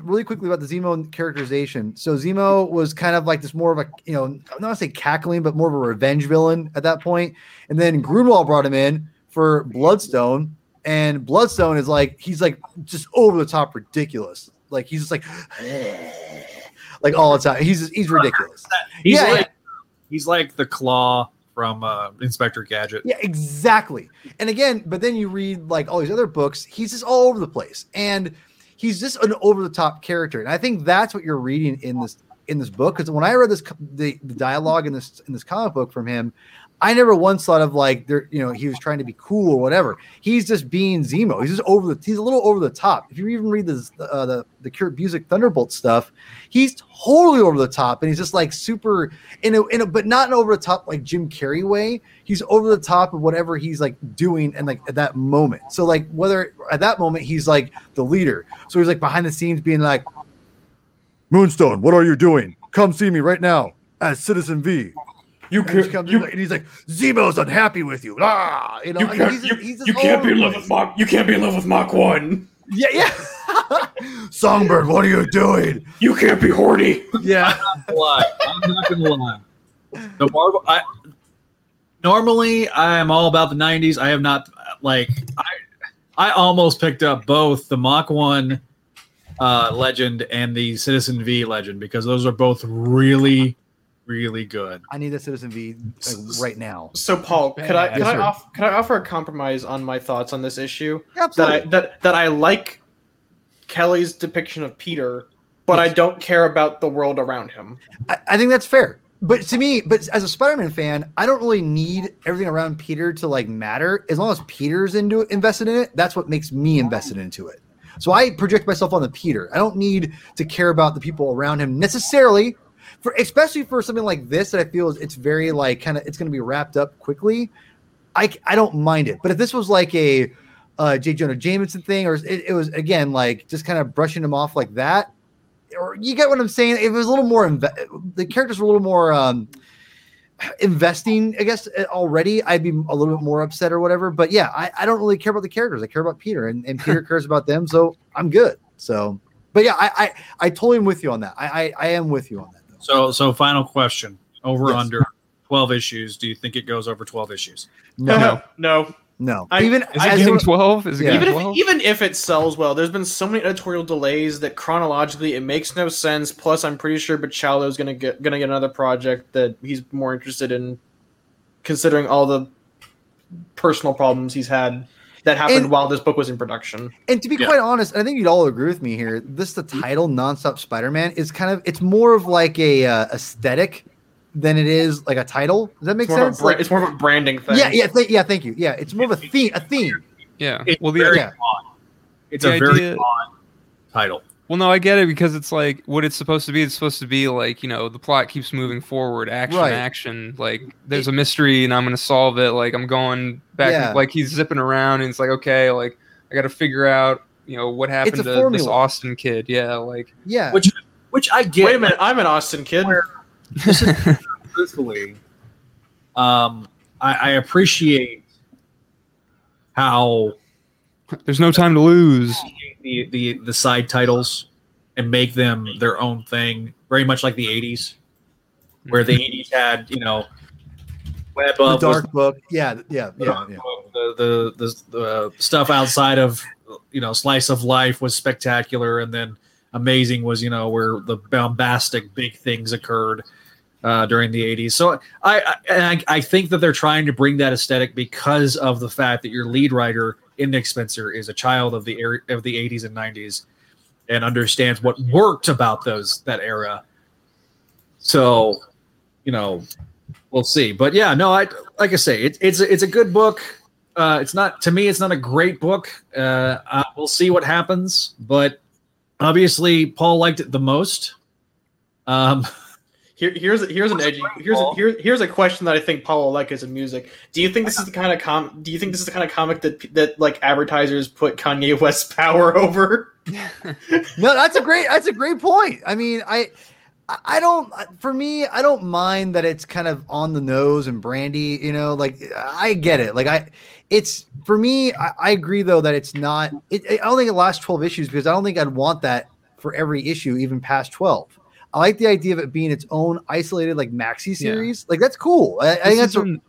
really quickly about the Zemo characterization. So Zemo was kind of like this more of a, I'm not going to say cackling, but more of a revenge villain at that point. And then Grunewald brought him in for Bloodstone, and Bloodstone is like, he's like just over the top ridiculous. Like he's just like, like all the time. He's ridiculous. He's like the Claw from Inspector Gadget. Yeah, exactly. And again, but then you read like all these other books, he's just all over the place. And he's just an over-the-top character. And I think that's what you're reading in this book. Because when I read the dialogue in this comic book from him, I never once thought of like, there, you know, he was trying to be cool or whatever. He's just being Zemo. He's just he's a little over the top. If you even read the Kurt Busiek Thunderbolt stuff, he's totally over the top, and he's just like super, but not an over the top like Jim Carrey way. He's over the top of whatever he's like doing, and like at that moment. So like whether at that moment he's like the leader, so he's like behind the scenes being like, Moonstone, what are you doing? Come see me right now as Citizen V. And he's like, Zemo's unhappy with you. Ah, you know, you can't be in love with Mach. You can't be in love with Mach 1. Yeah, yeah. Songbird, what are you doing? You can't be horny. Yeah, I'm not gonna lie. The Marvel. Normally, I am all about the '90s. I have not like I almost picked up both the Mach 1 legend and the Citizen V legend because those are both really good. I need a Citizen V right now. So Paul, could I offer a compromise on my thoughts on this issue? Absolutely. That I like Kelly's depiction of Peter, but I don't care about the world around him. I think that's fair. But to me, as a Spider-Man fan, I don't really need everything around Peter to like matter. As long as Peter's invested in it, that's what makes me invested into it. So I project myself on the Peter. I don't need to care about the people around him necessarily. Especially for something like this that I feel it's very like kind of it's going to be wrapped up quickly, I don't mind it. But if this was like a J. Jonah Jameson thing, or it was again like just kind of brushing him off like that, or you get what I'm saying? It was a little more the characters were a little more investing, I guess already. I'd be a little bit more upset or whatever. But yeah, I don't really care about the characters. I care about Peter, and Peter cares about them, so I'm good. So, but yeah, I totally am with you on that. I am with you on that. So final question. Under 12 issues. Do you think it goes over 12 issues? No. Even if it sells well, there's been so many editorial delays that chronologically it makes no sense. Plus, I'm pretty sure Bacallo's gonna get another project that he's more interested in, considering all the personal problems he's had that happened while this book was in production. And to be quite honest, I think you'd all agree with me here. The title "Nonstop Spider-Man" is it's more of like a aesthetic than it is like a title. Does that make sense? It's more of a branding thing. Yeah. Thank you. Yeah, it's more of a theme. Yeah. It's a very odd title. Well, no, I get it because it's like what it's supposed to be. It's supposed to be like, you know, the plot keeps moving forward, action. Like there's a mystery and I'm going to solve it. Like I'm going back, like he's zipping around and it's like, okay, like I got to figure out, you know, what happened to formula. This Austin kid. Yeah. Like, yeah. Which I get. Wait a minute. I'm an Austin kid. Truthfully, I appreciate how there's no time to lose. The side titles and make them their own thing, very much like the 80s, where the 80s had, you know, Web of the Dark Book, the stuff outside of, you know, Slice of Life was Spectacular, and then Amazing was, you know, where the bombastic big things occurred during the 80s. So I think that they're trying to bring that aesthetic because of the fact that your lead writer in Nick Spencer is a child of the era, of the 80s and 90s, and understands what worked about that era. So, you know, we'll see. But yeah, no, like I say, it's a good book. It's not a great book. We'll see what happens. But obviously, Paul liked it the most. Here's a question that I think Paul will like as a music. Do you think this is the kind of comic that like advertisers put Kanye West's power over? No, that's a great point. I mean, I don't mind that it's kind of on the nose and brandy, you know, like I get it. Like I agree though that it's not. I don't think it lasts 12 issues because I don't think I'd want that for every issue, even past 12. I like the idea of it being its own isolated, like maxi series. Yeah. Like that's cool. I think that's. Go ahead.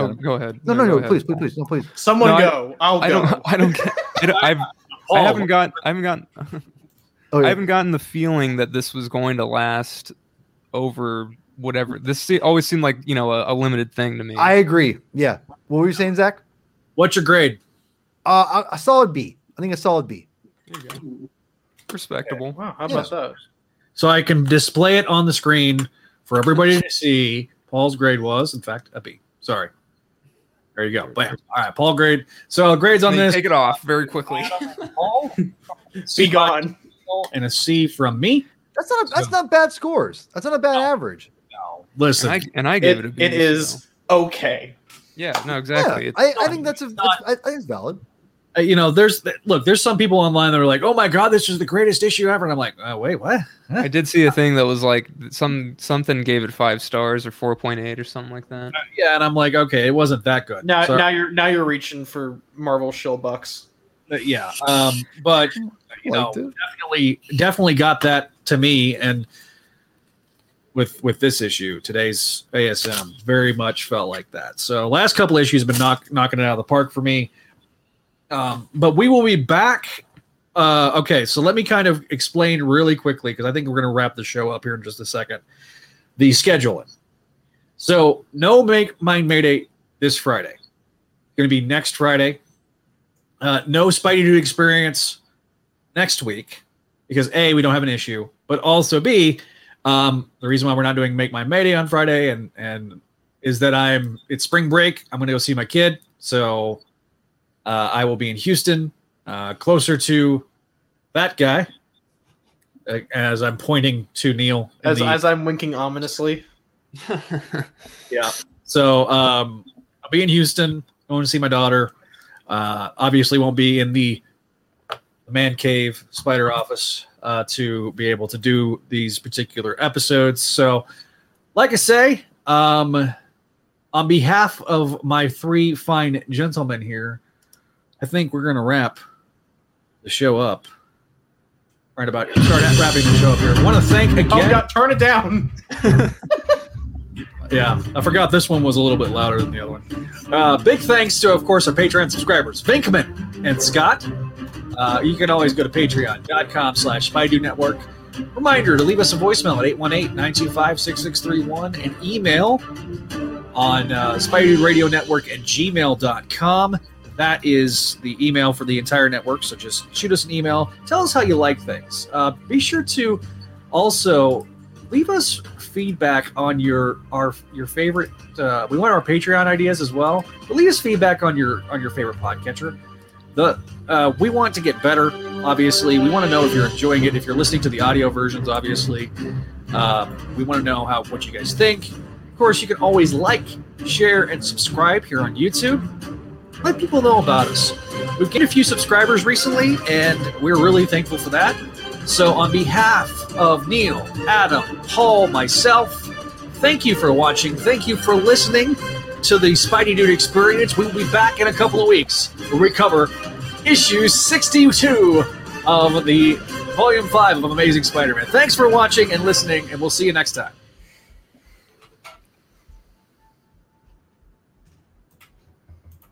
Adam. Go ahead. No. Please. No, please. Someone no, go. I'll go. I don't. I haven't gotten the feeling that this was going to last over whatever. This always seemed like, you know, a limited thing to me. I agree. Yeah. What were you saying, Zach? What's your grade? A solid B. I think a solid B. There you go. Respectable. Okay. Wow. How about that? So I can display it on the screen for everybody to see. Paul's grade was, in fact, a B. Sorry. There you go. Bam. All right, Paul grade. So grades on this. Take it off very quickly. Paul, be gone. And a C from me. That's not bad scores. That's not a bad average. No, listen. And I gave it a B. It is okay. Yeah. No. Exactly. Yeah, I think that's I think it's valid. You know, there's some people online that are like, oh my God, this is the greatest issue ever. And I'm like, oh, wait, what? Huh? I did see a thing that was like something gave it 5 stars or 4.8 or something like that. Yeah. And I'm like, okay, it wasn't that good. Now you're reaching for Marvel shill bucks. Yeah. But you know, definitely got that to me. And with this issue, today's ASM very much felt like that. So last couple issues have been knocking it out of the park for me. But we will be back. Okay, so let me kind of explain really quickly because I think we're going to wrap the show up here in just a second. The scheduling. So no Make Mine Mayday this Friday. Going to be next Friday. No Spidey Dude Experience next week because A, we don't have an issue, but also B, the reason why we're not doing Make Mine Mayday on Friday and is that it's spring break. I'm going to go see my kid. So... I will be in Houston, closer to that guy, as I'm pointing to Neil. As I'm winking ominously. Yeah. So I'll be in Houston, going to see my daughter. Obviously won't be in the man cave spider office to be able to do these particular episodes. So like I say, on behalf of my 3 fine gentlemen here, I think we're going to wrap the show up. Wrapping the show up here. I want to thank again. Oh, God, turn it down. Yeah, I forgot this one was a little bit louder than the other one. Big thanks to, of course, our Patreon subscribers, Vinquin and Scott. You can always go to Patreon.com/SpideyDude Network. Reminder to leave us a voicemail at 818-925-6631 and email on SpideyDudeRadioNetwork@gmail.com. That is the email for the entire network, so just shoot us an email. Tell us how you like things. Be sure to also leave us feedback on your favorite. We want our Patreon ideas as well. But leave us feedback on your favorite podcatcher. We want to get better. Obviously, we want to know if you're enjoying it. If you're listening to the audio versions, obviously, we want to know what you guys think. Of course, you can always like, share, and subscribe here on YouTube. Let people know about us. We've gained a few subscribers recently, and we're really thankful for that. So on behalf of Neil, Adam, Paul, myself, thank you for watching. Thank you for listening to the Spidey Dude Experience. We'll be back in a couple of weeks where we cover issue 62 of the Volume 5 of Amazing Spider-Man. Thanks for watching and listening, and we'll see you next time.